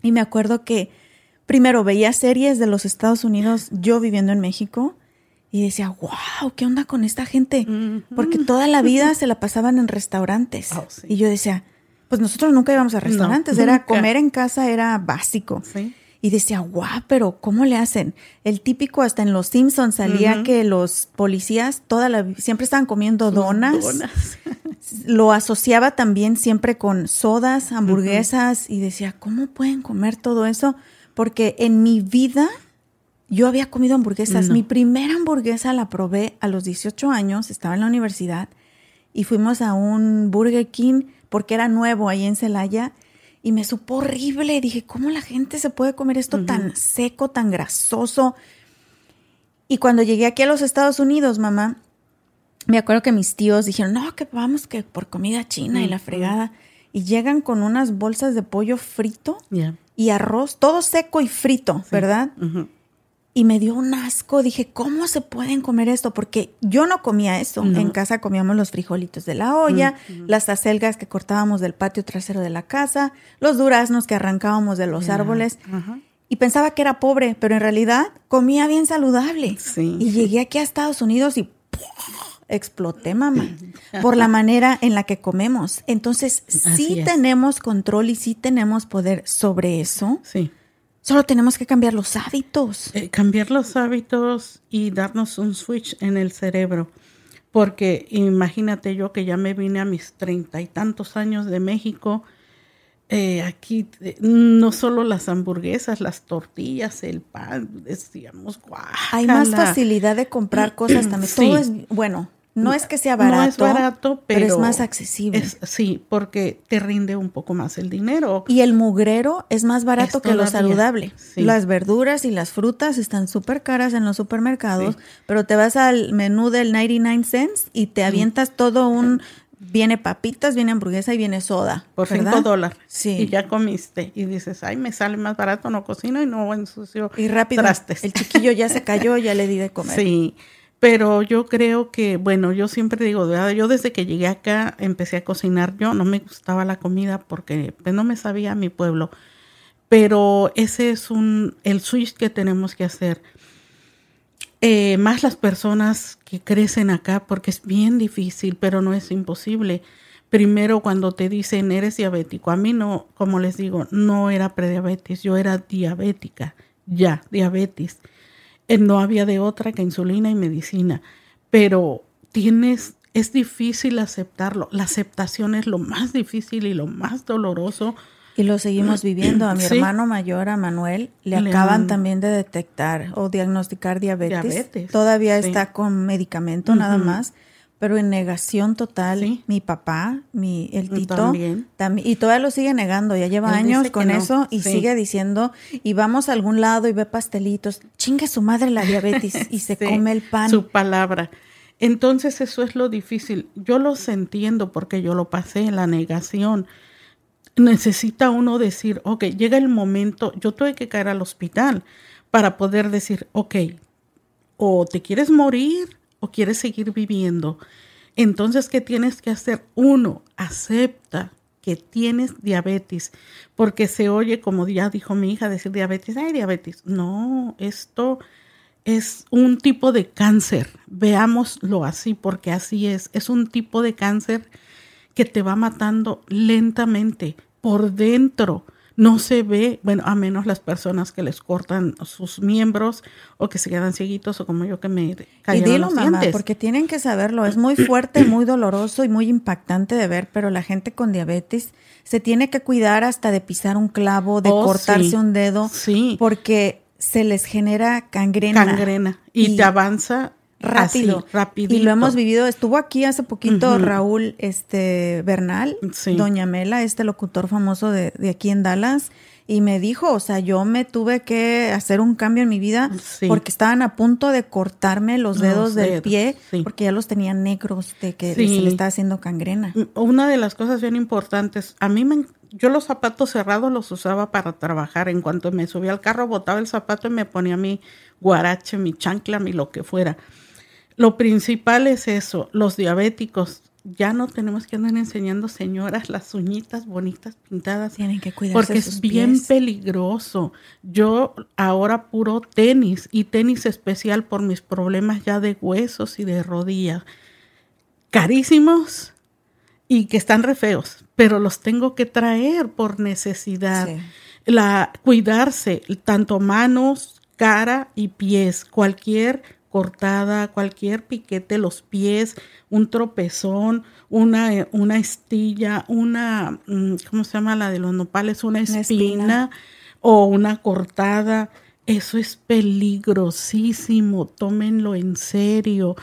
Y me acuerdo que primero veía series de los Estados Unidos, yo viviendo en México, y decía, wow, ¿qué onda con esta gente? Uh-huh. Porque toda la vida se la pasaban en restaurantes. Oh, sí. Y yo decía, pues nosotros nunca íbamos a restaurantes. No, era comer en casa, era básico. Sí. Y decía, wow, pero ¿cómo le hacen? El típico, hasta en los Simpsons salía uh-huh. que los policías toda la, siempre estaban comiendo donas. donas. Lo asociaba también siempre con sodas, hamburguesas. Uh-huh. Y decía, ¿cómo pueden comer todo eso? Porque en mi vida yo había comido hamburguesas. No. Mi primera hamburguesa la probé a los dieciocho años, estaba en la universidad, y fuimos a un Burger King porque era nuevo ahí en Celaya, y me supo horrible. Dije, ¿cómo la gente se puede comer esto uh-huh. tan seco, tan grasoso? Y cuando llegué aquí a los Estados Unidos, mamá, me acuerdo que mis tíos dijeron, no, que vamos que por comida china uh-huh. y la fregada. Y llegan con unas bolsas de pollo frito yeah. y arroz, todo seco y frito, sí, ¿verdad? Uh-huh. Y me dio un asco. Dije, ¿cómo se pueden comer esto? Porque yo no comía eso. No. En casa comíamos los frijolitos de la olla, mm-hmm. las acelgas que cortábamos del patio trasero de la casa, los duraznos que arrancábamos de los yeah. árboles. Uh-huh. Y pensaba que era pobre, pero en realidad comía bien saludable. Sí. Y llegué aquí a Estados Unidos y ¡pum!, exploté, mamá, por la manera en la que comemos. Entonces, Así sí es. tenemos control y sí tenemos poder sobre eso. Sí. Solo tenemos que cambiar los hábitos. Eh, cambiar los hábitos y darnos un switch en el cerebro. Porque imagínate, yo que ya me vine a mis treinta y tantos años de México, eh, aquí eh, no solo las hamburguesas, las tortillas, el pan, decíamos, guau. Hay más facilidad de comprar cosas también. Sí. Todo es, bueno, no es que sea barato, no es barato, pero, pero es más accesible. Es, sí, porque te rinde un poco más el dinero. Y el mugrero es más barato es que todavía, lo saludable. Sí. Las verduras y las frutas están súper caras en los supermercados, sí, pero te vas al menú del noventa y nueve cents y te avientas sí. todo un... Viene papitas, viene hamburguesa y viene soda. Por cinco dólares. Sí. Y ya comiste. Y dices, ay, me sale más barato, no cocino y no ensucio trastes. Y rápido, trastes. El chiquillo ya se cayó, ya le di de comer. Sí. Pero yo creo que, bueno, yo siempre digo, ¿verdad? Yo desde que llegué acá empecé a cocinar. Yo no me gustaba la comida porque pues, no me sabía a mi pueblo. Pero ese es un el switch que tenemos que hacer. Eh, más las personas que crecen acá, porque es bien difícil, pero no es imposible. Primero, cuando te dicen, eres diabético. A mí no, como les digo, no era prediabetes, yo era diabética. ya, diabetes. No había de otra que insulina y medicina, pero tienes, es difícil aceptarlo. La aceptación es lo más difícil y lo más doloroso. Y lo seguimos viviendo. A mi sí. hermano mayor, a Manuel, le, le acaban han... también de detectar o diagnosticar diabetes. diabetes. Todavía sí. está con medicamento uh-huh. nada más, pero en negación total. Sí. Mi papá, mi el Tito, también. Tam- y todavía lo sigue negando. Ya lleva Él años con no. eso y sí. sigue diciendo, y vamos a algún lado y ve pastelitos. Chinga su madre la diabetes y se sí. come el pan. Su palabra. Entonces eso es lo difícil. Yo los entiendo porque yo lo pasé, la negación. Necesita uno decir, ok, llega el momento, yo tuve que caer al hospital para poder decir, ok, o te quieres morir o quieres seguir viviendo. Entonces, ¿qué tienes que hacer? Uno, acepta que tienes diabetes, porque se oye, como ya dijo mi hija, decir diabetes, ay, diabetes. No, esto es un tipo de cáncer, veámoslo así, porque así es, es un tipo de cáncer que te va matando lentamente por dentro. No se ve, bueno, a menos las personas que les cortan sus miembros o que se quedan cieguitos o como yo que me cayeron. Y dilo, los mamá, dientes. Porque tienen que saberlo. Es muy fuerte, muy doloroso y muy impactante de ver, pero la gente con diabetes se tiene que cuidar hasta de pisar un clavo, de oh, cortarse sí. un dedo, sí. porque se les genera cangrena. Cangrena y, y te avanza rápido, rápido. Y lo hemos vivido. Estuvo aquí hace poquito uh-huh. Raúl este, Bernal, sí. doña Mela, este locutor famoso de, de aquí en Dallas, y me dijo, o sea, yo me tuve que hacer un cambio en mi vida sí. porque estaban a punto de cortarme los dedos, los dedos del pie sí. porque ya los tenía negros de que sí. se le estaba haciendo cangrena. Una de las cosas bien importantes, a mí me, yo los zapatos cerrados los usaba para trabajar. En cuanto me subía al carro, botaba el zapato y me ponía mi guarache, mi chancla, mi lo que fuera. Lo principal es eso, los diabéticos. Ya no tenemos que andar enseñando, señoras, las uñitas bonitas pintadas. Tienen que cuidarse porque sus es bien pies. Peligroso. Yo ahora puro tenis y tenis especial por mis problemas ya de huesos y de rodillas. Carísimos y que están re feos, pero los tengo que traer por necesidad. Sí. La, cuidarse, tanto manos, cara y pies, cualquier cortada, cualquier piquete, los pies, un tropezón, una, una estilla, una, ¿cómo se llama la de los nopales? Una espina, una espina o una cortada. Eso es peligrosísimo. Tómenlo en serio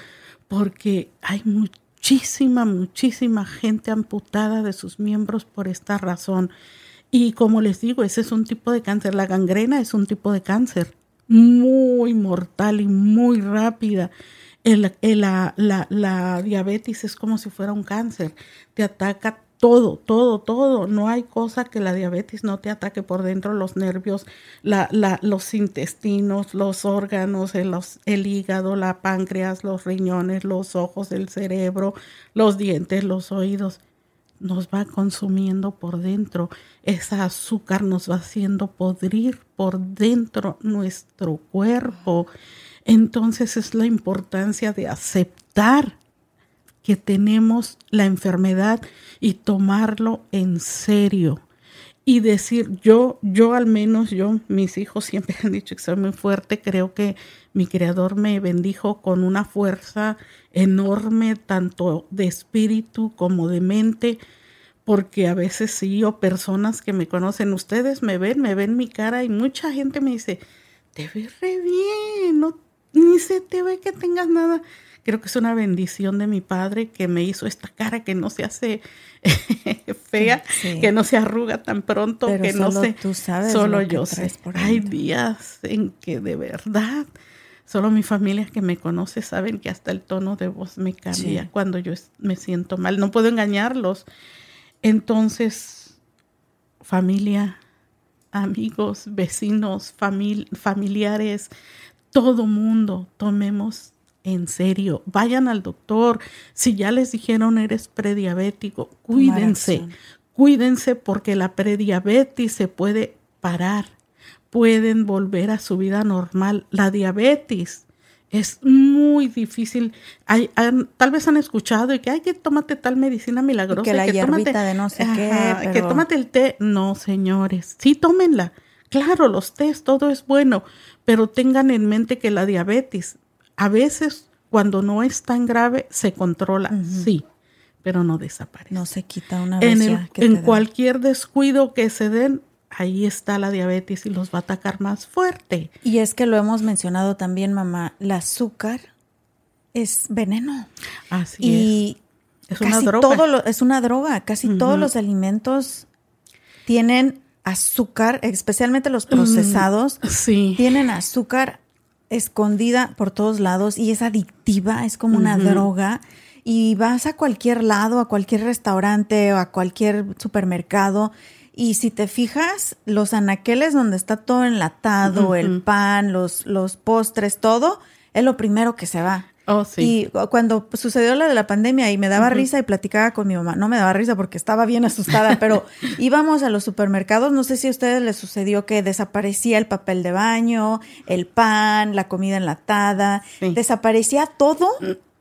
porque hay muchísima, muchísima gente amputada de sus miembros por esta razón. Y como les digo, ese es un tipo de cáncer. La gangrena es un tipo de cáncer muy mortal y muy rápida. El, el, la, la, la diabetes es como si fuera un cáncer. Te ataca todo, todo, todo. No hay cosa que la diabetes no te ataque por dentro, los nervios, la, la, los intestinos, los órganos, el, los, el hígado, la páncreas, los riñones, los ojos, el cerebro, los dientes, los oídos. Nos va consumiendo por dentro. Esa azúcar nos va haciendo podrir por dentro nuestro cuerpo. Entonces es la importancia de aceptar que tenemos la enfermedad y tomarlo en serio. Y decir, yo, yo al menos, yo, mis hijos siempre han dicho que soy muy fuerte. Creo que mi Creador me bendijo con una fuerza enorme, tanto de espíritu como de mente, porque a veces sí, o personas que me conocen, ustedes me ven, me ven mi cara y mucha gente me dice, te ves re bien, no, ni se te ve que tengas nada. Creo que es una bendición de mi padre que me hizo esta cara que no se hace fea, sí, sí. que no se arruga tan pronto, pero que no sé. Tú sabes solo yo sé. Hay días en que de verdad, solo mi familia que me conoce saben que hasta el tono de voz me cambia sí. cuando yo me siento mal. No puedo engañarlos. Entonces, familia, amigos, vecinos, famili- familiares, todo mundo, tomemos en serio, vayan al doctor. Si ya les dijeron eres prediabético, cuídense, cuídense porque la prediabetes se puede parar. Pueden volver a su vida normal. La diabetes es muy difícil. Hay, hay, tal vez han escuchado y que hay que tómate tal medicina milagrosa. Que la que hierbita tómate, de no sé ajá, qué. Pero... Que tómate el té. No, señores, sí tómenla. Claro, los test, todo es bueno, pero tengan en mente que la diabetes a veces cuando no es tan grave se controla, uh-huh. sí, pero no desaparece. No se quita una vez en el, ya que en cualquier descuido que se den, ahí está la diabetes y los va a atacar más fuerte. Y es que lo hemos mencionado también, mamá, el azúcar es veneno. Así y es. Es una casi droga. Todo lo, es una droga. Casi uh-huh. todos los alimentos tienen azúcar, especialmente los procesados, mm, sí. tienen azúcar escondida por todos lados y es adictiva, es como uh-huh. una droga. Y vas a cualquier lado, a cualquier restaurante o a cualquier supermercado y si te fijas, los anaqueles donde está todo enlatado, uh-huh. el pan, los, los postres, todo, es lo primero que se va. Oh, sí. Y cuando sucedió la de la pandemia y me daba uh-huh. risa y platicaba con mi mamá, no me daba risa porque estaba bien asustada, pero íbamos a los supermercados, no sé si a ustedes les sucedió que desaparecía el papel de baño, el pan, la comida enlatada, sí. desaparecía todo,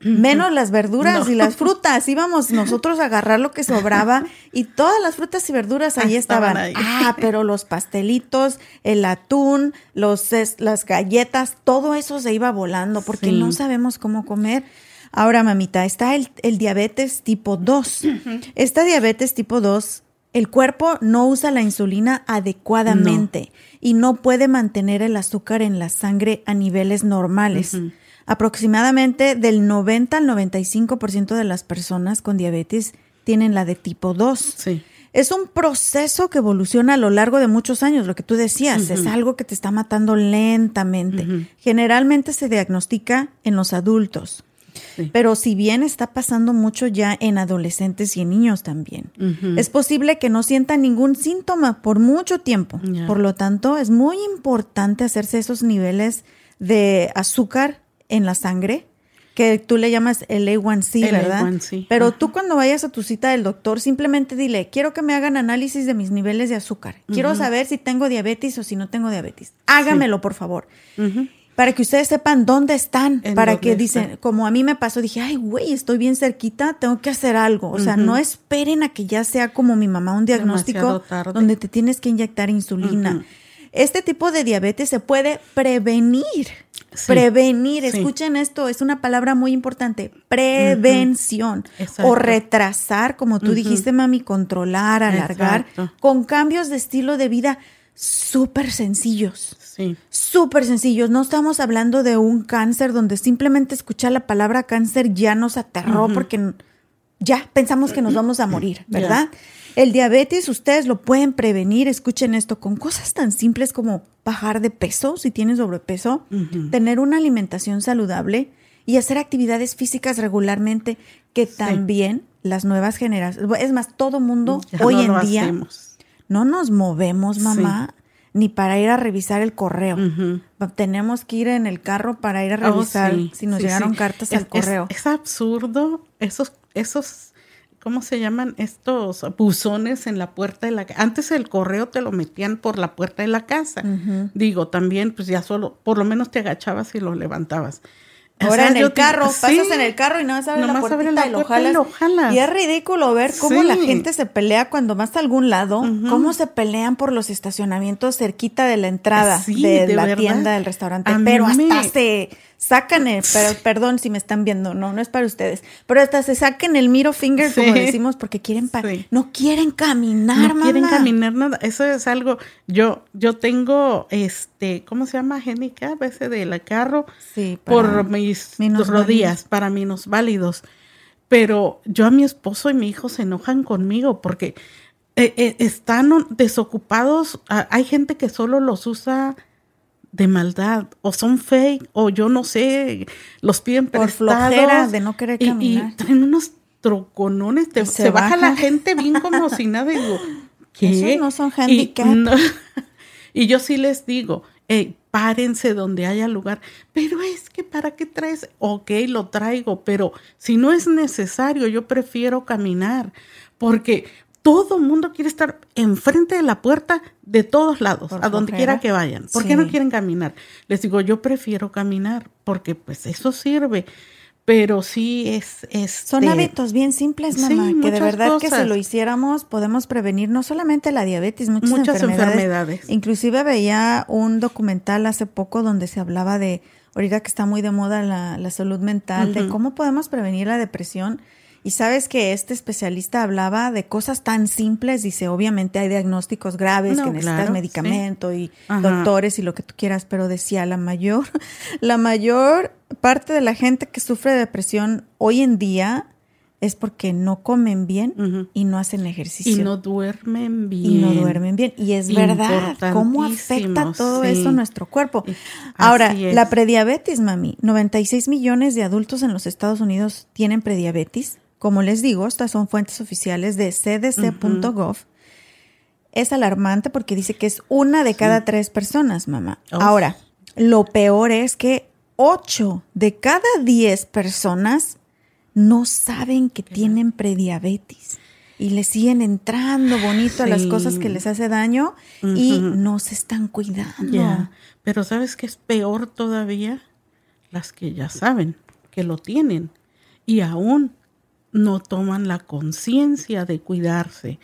menos las verduras no. y las frutas. Íbamos nosotros a agarrar lo que sobraba y todas las frutas y verduras ahí estaban. estaban ahí. Ah, pero los pastelitos, el atún, los las galletas, todo eso se iba volando porque sí. no sabemos cómo comer. Ahora, mamita, está el, el diabetes tipo dos. Uh-huh. Esta diabetes tipo dos, el cuerpo no usa la insulina adecuadamente no. y no puede mantener el azúcar en la sangre a niveles normales. Uh-huh. Aproximadamente del noventa al noventa y cinco por ciento de las personas con diabetes tienen la de tipo dos. Sí. Es un proceso que evoluciona a lo largo de muchos años, lo que tú decías, uh-huh. es algo que te está matando lentamente. Uh-huh. Generalmente se diagnostica en los adultos, sí. pero si bien está pasando mucho ya en adolescentes y en niños también, uh-huh. es posible que no sientan ningún síntoma por mucho tiempo. Yeah. Por lo tanto, es muy importante hacerse esos niveles de azúcar en la sangre, que tú le llamas el A uno C, el ¿verdad? A uno C. Pero ajá. tú cuando vayas a tu cita del doctor, simplemente dile, quiero que me hagan análisis de mis niveles de azúcar. Quiero uh-huh. saber si tengo diabetes o si no tengo diabetes. Hágamelo, sí. por favor. Uh-huh. Para que ustedes sepan dónde están, en para dónde que dicen, está. Como a mí me pasó, dije, ay, güey, estoy bien cerquita, tengo que hacer algo. O uh-huh. sea, no esperen a que ya sea como mi mamá un diagnóstico donde te tienes que inyectar insulina. Uh-huh. Este tipo de diabetes se puede prevenir. Sí, prevenir, sí. escuchen esto, es una palabra muy importante, prevención uh-huh. o retrasar, como tú uh-huh. dijiste, mami, controlar, alargar, exacto. con cambios de estilo de vida súper sencillos, sí. súper sencillos. No estamos hablando de un cáncer donde simplemente escuchar la palabra cáncer ya nos aterró uh-huh. porque ya pensamos que nos vamos a morir, ¿verdad? Yeah. El diabetes ustedes lo pueden prevenir, escuchen esto, con cosas tan simples como bajar de peso si tienes sobrepeso, uh-huh. tener una alimentación saludable y hacer actividades físicas regularmente que sí. también las nuevas generaciones, es más, todo mundo ya hoy no en día hacemos. No nos movemos, mamá, sí. ni para ir a revisar el correo. Uh-huh. Tenemos que ir en el carro para ir a revisar oh, sí. si nos sí, llegaron sí. cartas es, al correo. Es, es absurdo, esos... esos ¿cómo se llaman estos buzones en la puerta de la casa? Antes el correo te lo metían por la puerta de la casa. Uh-huh. Digo, también, pues ya solo, por lo menos te agachabas y lo levantabas. Ahora o sea, en el carro, te... pasas sí. en el carro y nada más abres la puertita abre la y, lo jalas. y lo jalas. Y es ridículo ver cómo sí. la gente se pelea cuando vas a algún lado, uh-huh. cómo se pelean por los estacionamientos cerquita de la entrada sí, de, de la verdad. tienda, del restaurante. A pero mí... hasta se sacan el, pero, perdón si me están viendo, no, no es para ustedes, pero hasta se sacan el middle finger, sí. como decimos, porque quieren pa- sí. no quieren caminar, no mamá. quieren caminar nada. Eso es algo, yo, yo tengo este, ¿cómo se llama? Génica, a veces del carro sí, por mi Menos rodillas válidos. para minusválidos, pero yo a mi esposo y mi hijo se enojan conmigo porque eh, eh, están desocupados. Ah, hay gente que solo los usa de maldad o son fake o yo no sé, los piden prestados. Por flojera de no querer caminar. Y, y traen unos troconones, te, se, se baja, baja la gente bien como si nada. Y digo, ¿qué? Esos no son handicap. Y, no, y yo sí les digo, hey, párense donde haya lugar, pero es que ¿para qué traes? Ok, lo traigo, pero si no es necesario, yo prefiero caminar, porque todo mundo quiere estar enfrente de la puerta de todos lados, por a donde quiera que vayan. ¿Por sí. qué no quieren caminar? Les digo, yo prefiero caminar, porque pues eso sirve. Pero sí es... Este, son hábitos bien simples, mamá, sí, que de verdad cosas. Que si lo hiciéramos podemos prevenir no solamente la diabetes, muchas, muchas enfermedades. enfermedades. Inclusive veía un documental hace poco donde se hablaba de, ahorita que está muy de moda la, la salud mental, uh-huh. de cómo podemos prevenir la depresión. Y sabes que este especialista hablaba de cosas tan simples, dice, obviamente hay diagnósticos graves no, que necesitas claro, medicamento sí. y Ajá. doctores y lo que tú quieras, pero decía la mayor, la mayor parte de la gente que sufre de depresión hoy en día es porque no comen bien uh-huh. y no hacen ejercicio. Y no duermen bien. Y no duermen bien. Y es verdad, cómo afecta todo sí. eso nuestro cuerpo. Es, Ahora, la prediabetes, mami, noventa y seis millones de adultos en los Estados Unidos tienen prediabetes. Como les digo, estas son fuentes oficiales de C D C punto gov. Uh-huh. Es alarmante porque dice que es una de cada sí. tres personas, mamá. Oh. Ahora, lo peor es que ocho de cada diez personas no saben que tienen prediabetes. Y le siguen entrando bonito sí. a las cosas que les hace daño uh-huh. y no se están cuidando. Yeah. Pero ¿sabes qué es peor todavía? Las que ya saben que lo tienen y aún no toman la conciencia de cuidarse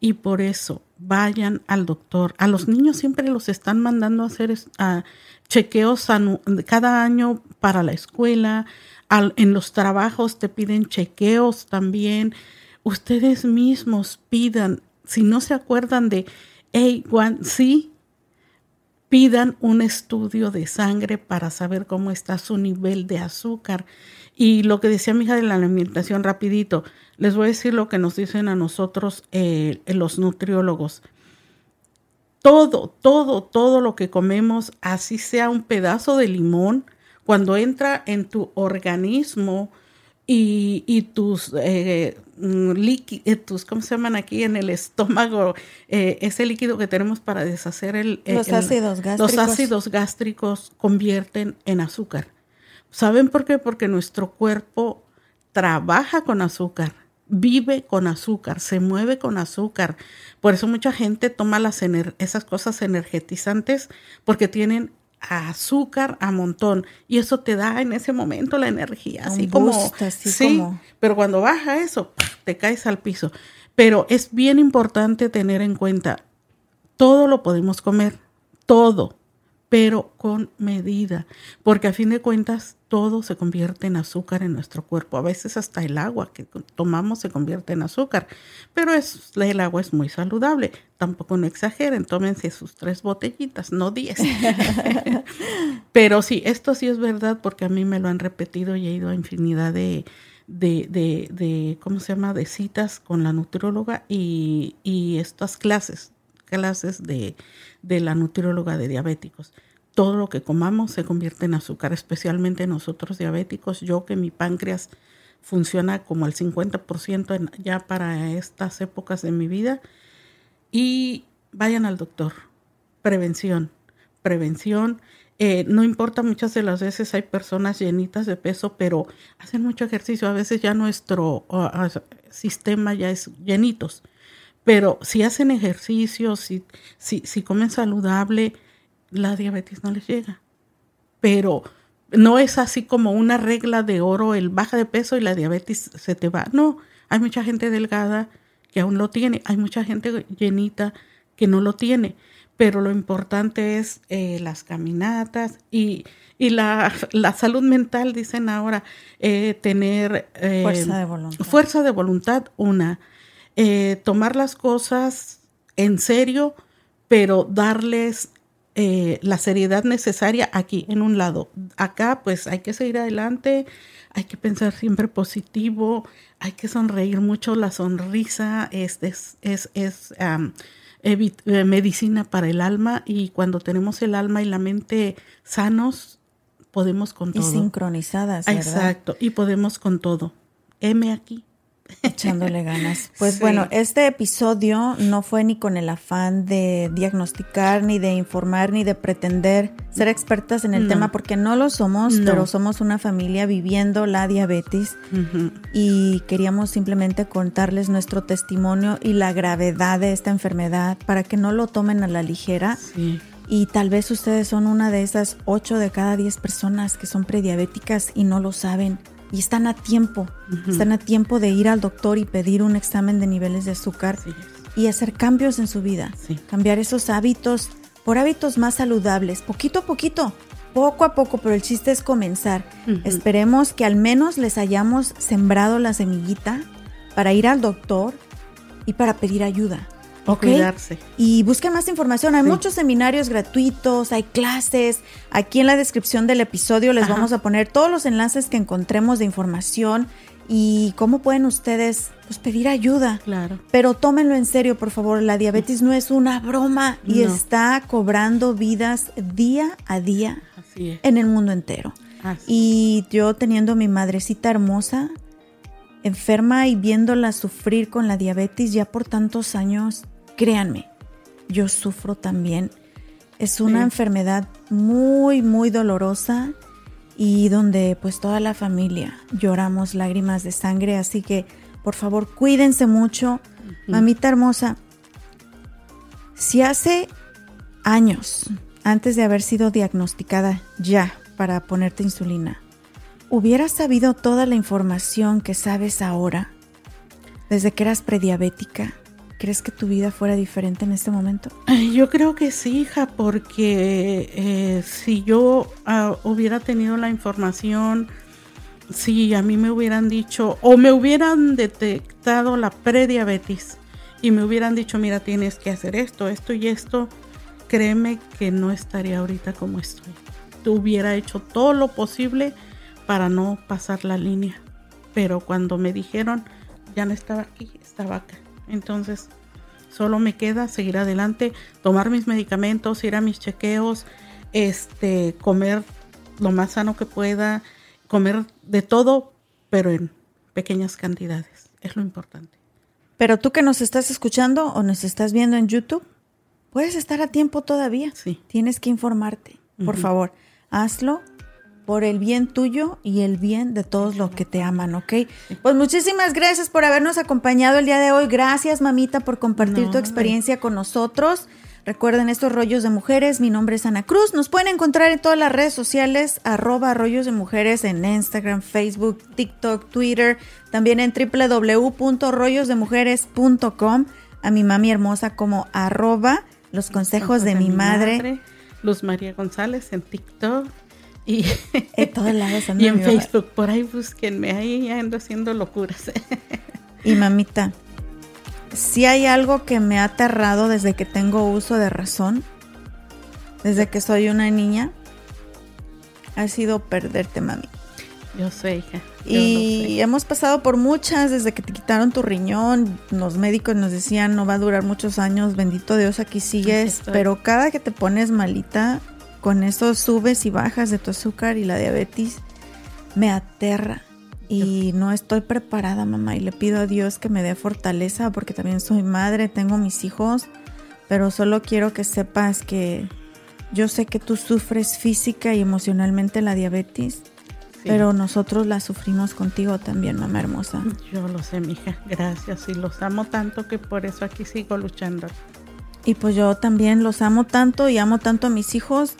y por eso vayan al doctor. A los niños siempre los están mandando a hacer uh, chequeos anu- cada año para la escuela, al, en los trabajos te piden chequeos también. Ustedes mismos pidan, si no se acuerdan de A uno C, pidan un estudio de sangre para saber cómo está su nivel de azúcar. Y lo que decía mi hija de la alimentación, rapidito, les voy a decir lo que nos dicen a nosotros eh, los nutriólogos. Todo, todo, todo lo que comemos, así sea un pedazo de limón, cuando entra en tu organismo y, y tus eh, líquidos, ¿cómo se llaman aquí? En el estómago, eh, ese líquido que tenemos para deshacer el, los, el, ácidos gástricos. Los ácidos gástricos convierten en azúcar. ¿Saben por qué? Porque nuestro cuerpo trabaja con azúcar, vive con azúcar, se mueve con azúcar. Por eso mucha gente toma las ener- esas cosas energetizantes porque tienen azúcar a montón. Y eso te da en ese momento la energía. Así Un como, boost, así sí, como... Pero cuando baja eso, te caes al piso. Pero es bien importante tener en cuenta, todo lo podemos comer, todo. Pero con medida, porque a fin de cuentas todo se convierte en azúcar en nuestro cuerpo. A veces hasta el agua que tomamos se convierte en azúcar, pero es, el agua es muy saludable. Tampoco no exageren, tómense sus tres botellitas, no diez. Pero sí, esto sí es verdad porque a mí me lo han repetido y he ido a infinidad de, de, de, de ¿cómo se llama? De citas con la nutrióloga y, y estas clases. clases de, de la nutrióloga de diabéticos. Todo lo que comamos se convierte en azúcar, especialmente nosotros diabéticos. Yo que mi páncreas funciona como al cincuenta por ciento en, ya para estas épocas de mi vida. Y vayan al doctor. Prevención, prevención. Eh, no importa, muchas de las veces hay personas llenitas de peso, pero hacen mucho ejercicio. A veces ya nuestro uh, uh, sistema ya es llenitos. Pero si hacen ejercicio, si, si, si comen saludable, la diabetes no les llega. Pero no es así como una regla de oro, el baja de peso y la diabetes se te va. No, hay mucha gente delgada que aún lo tiene. Hay mucha gente llenita que no lo tiene. Pero lo importante es eh, las caminatas y, y la, la salud mental, dicen ahora, eh, tener eh, fuerza de voluntad. Fuerza de voluntad, una. Eh, tomar las cosas en serio, pero darles eh, la seriedad necesaria aquí, en un lado. Acá, pues, hay que seguir adelante, hay que pensar siempre positivo, hay que sonreír mucho. La sonrisa es, es, es, es um, evit- medicina para el alma y cuando tenemos el alma y la mente sanos, podemos con todo. Y sincronizadas, ¿verdad? Exacto, y podemos con todo. M aquí. Echándole ganas. Pues sí. Bueno, este episodio no fue ni con el afán de diagnosticar, ni de informar, ni de pretender ser expertas en el no. tema, porque no lo somos, no. pero somos una familia viviendo la diabetes uh-huh. y queríamos simplemente contarles nuestro testimonio y la gravedad de esta enfermedad para que no lo tomen a la ligera. Sí. Y tal vez ustedes son una de esas ocho de cada diez personas que son prediabéticas y no lo saben. y están a tiempo. Uh-huh. Están a tiempo de ir al doctor y pedir un examen de niveles de azúcar, sí, y hacer cambios en su vida. Sí. Cambiar esos hábitos por hábitos más saludables, poquito a poquito, poco a poco, pero el chiste es comenzar. Uh-huh. Esperemos que al menos les hayamos sembrado la semillita para ir al doctor y para pedir ayuda. Okay. Cuidarse. Y busquen más información. Hay, sí, muchos seminarios gratuitos, hay clases. Aquí en la descripción del episodio les, ajá, vamos a poner todos los enlaces que encontremos de información y cómo pueden ustedes, pues, pedir ayuda. Claro. Pero tómenlo en serio, por favor. La diabetes no es una broma y no. está cobrando vidas día a día en el mundo entero. Así. Y yo teniendo a mi madrecita hermosa enferma y viéndola sufrir con la diabetes ya por tantos años, créanme, yo sufro también. Es una, sí, enfermedad muy, muy dolorosa y donde pues toda la familia lloramos lágrimas de sangre. Así que, por favor, cuídense mucho. Uh-huh. Mamita hermosa, si hace años, antes de haber sido diagnosticada ya para ponerte insulina, hubieras sabido toda la información que sabes ahora, desde que eras prediabética, ¿crees que tu vida fuera diferente en este momento? Yo creo que sí, hija, porque eh, si yo uh, hubiera tenido la información, si a mí me hubieran dicho o me hubieran detectado la prediabetes y me hubieran dicho, mira, tienes que hacer esto, esto y esto, créeme que no estaría ahorita como estoy. Te hubiera hecho todo lo posible para no pasar la línea. Pero cuando me dijeron, ya no estaba aquí, estaba acá. Entonces, solo me queda seguir adelante, tomar mis medicamentos, ir a mis chequeos, este, comer lo más sano que pueda, comer de todo, pero en pequeñas cantidades. Es lo importante. Pero tú que nos estás escuchando o nos estás viendo en YouTube, puedes estar a tiempo todavía. Sí. Tienes que informarte. Por, uh-huh, favor, hazlo por el bien tuyo y el bien de todos los que te aman, ¿ok? Pues muchísimas gracias por habernos acompañado el día de hoy. Gracias, mamita, por compartir no, tu experiencia no. con nosotros. Recuerden, estos Rollos de Mujeres. Mi nombre es Ana Cruz. Nos pueden encontrar en todas las redes sociales, arroba Rollos de Mujeres, en Instagram, Facebook, TikTok, Twitter. También en doble u doble u doble u punto rollos de mujeres punto com. A mi mami hermosa como arroba los consejos de, de mi madre. madre. Luz María González en TikTok. Y en todos lados. Y en Facebook, hogar. Por ahí búsquenme, ahí ya ando haciendo locuras. Y mamita, si hay algo que me ha aterrado desde que tengo uso de razón, desde que soy una niña, ha sido perderte, mami. Yo sé, hija. Yo y sé. Hemos pasado por muchas, desde que te quitaron tu riñón, los médicos nos decían, no va a durar muchos años, bendito Dios, aquí sigues, aquí pero cada que te pones malita, con eso subes y bajas de tu azúcar y la diabetes me aterra y no estoy preparada, mamá, y le pido a Dios que me dé fortaleza porque también soy madre, tengo mis hijos, pero solo quiero que sepas que yo sé que tú sufres física y emocionalmente la diabetes, sí, pero nosotros la sufrimos contigo también, mamá hermosa. Yo lo sé, mija, gracias, y los amo tanto que por eso aquí sigo luchando. Y pues yo también los amo tanto y amo tanto a mis hijos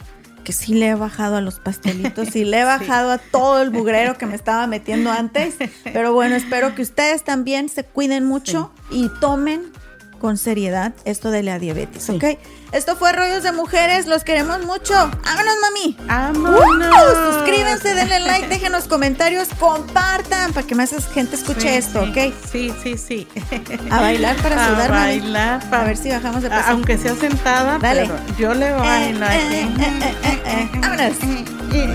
que sí le he bajado a los pastelitos, sí le he bajado, sí, a todo el bugrero que me estaba metiendo antes. Pero bueno, espero que ustedes también se cuiden mucho, sí, y tomen con seriedad esto de la diabetes, sí, ¿ok? Esto fue Rollos de Mujeres, los queremos mucho. ¡Vámonos, mami! ¡Vámonos! ¡Wow! Suscríbanse, denle like, déjenos comentarios, compartan para que más gente escuche, sí, esto, sí, ¿ok? Sí, sí, sí. A bailar para a sudar, mami. A bailar para... A ver si bajamos de peso. Aunque sea sentada, dale, pero yo le bailo eh, aquí. Eh, eh, eh, eh, eh. ¡Vámonos! Eh, eh, eh, eh.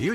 You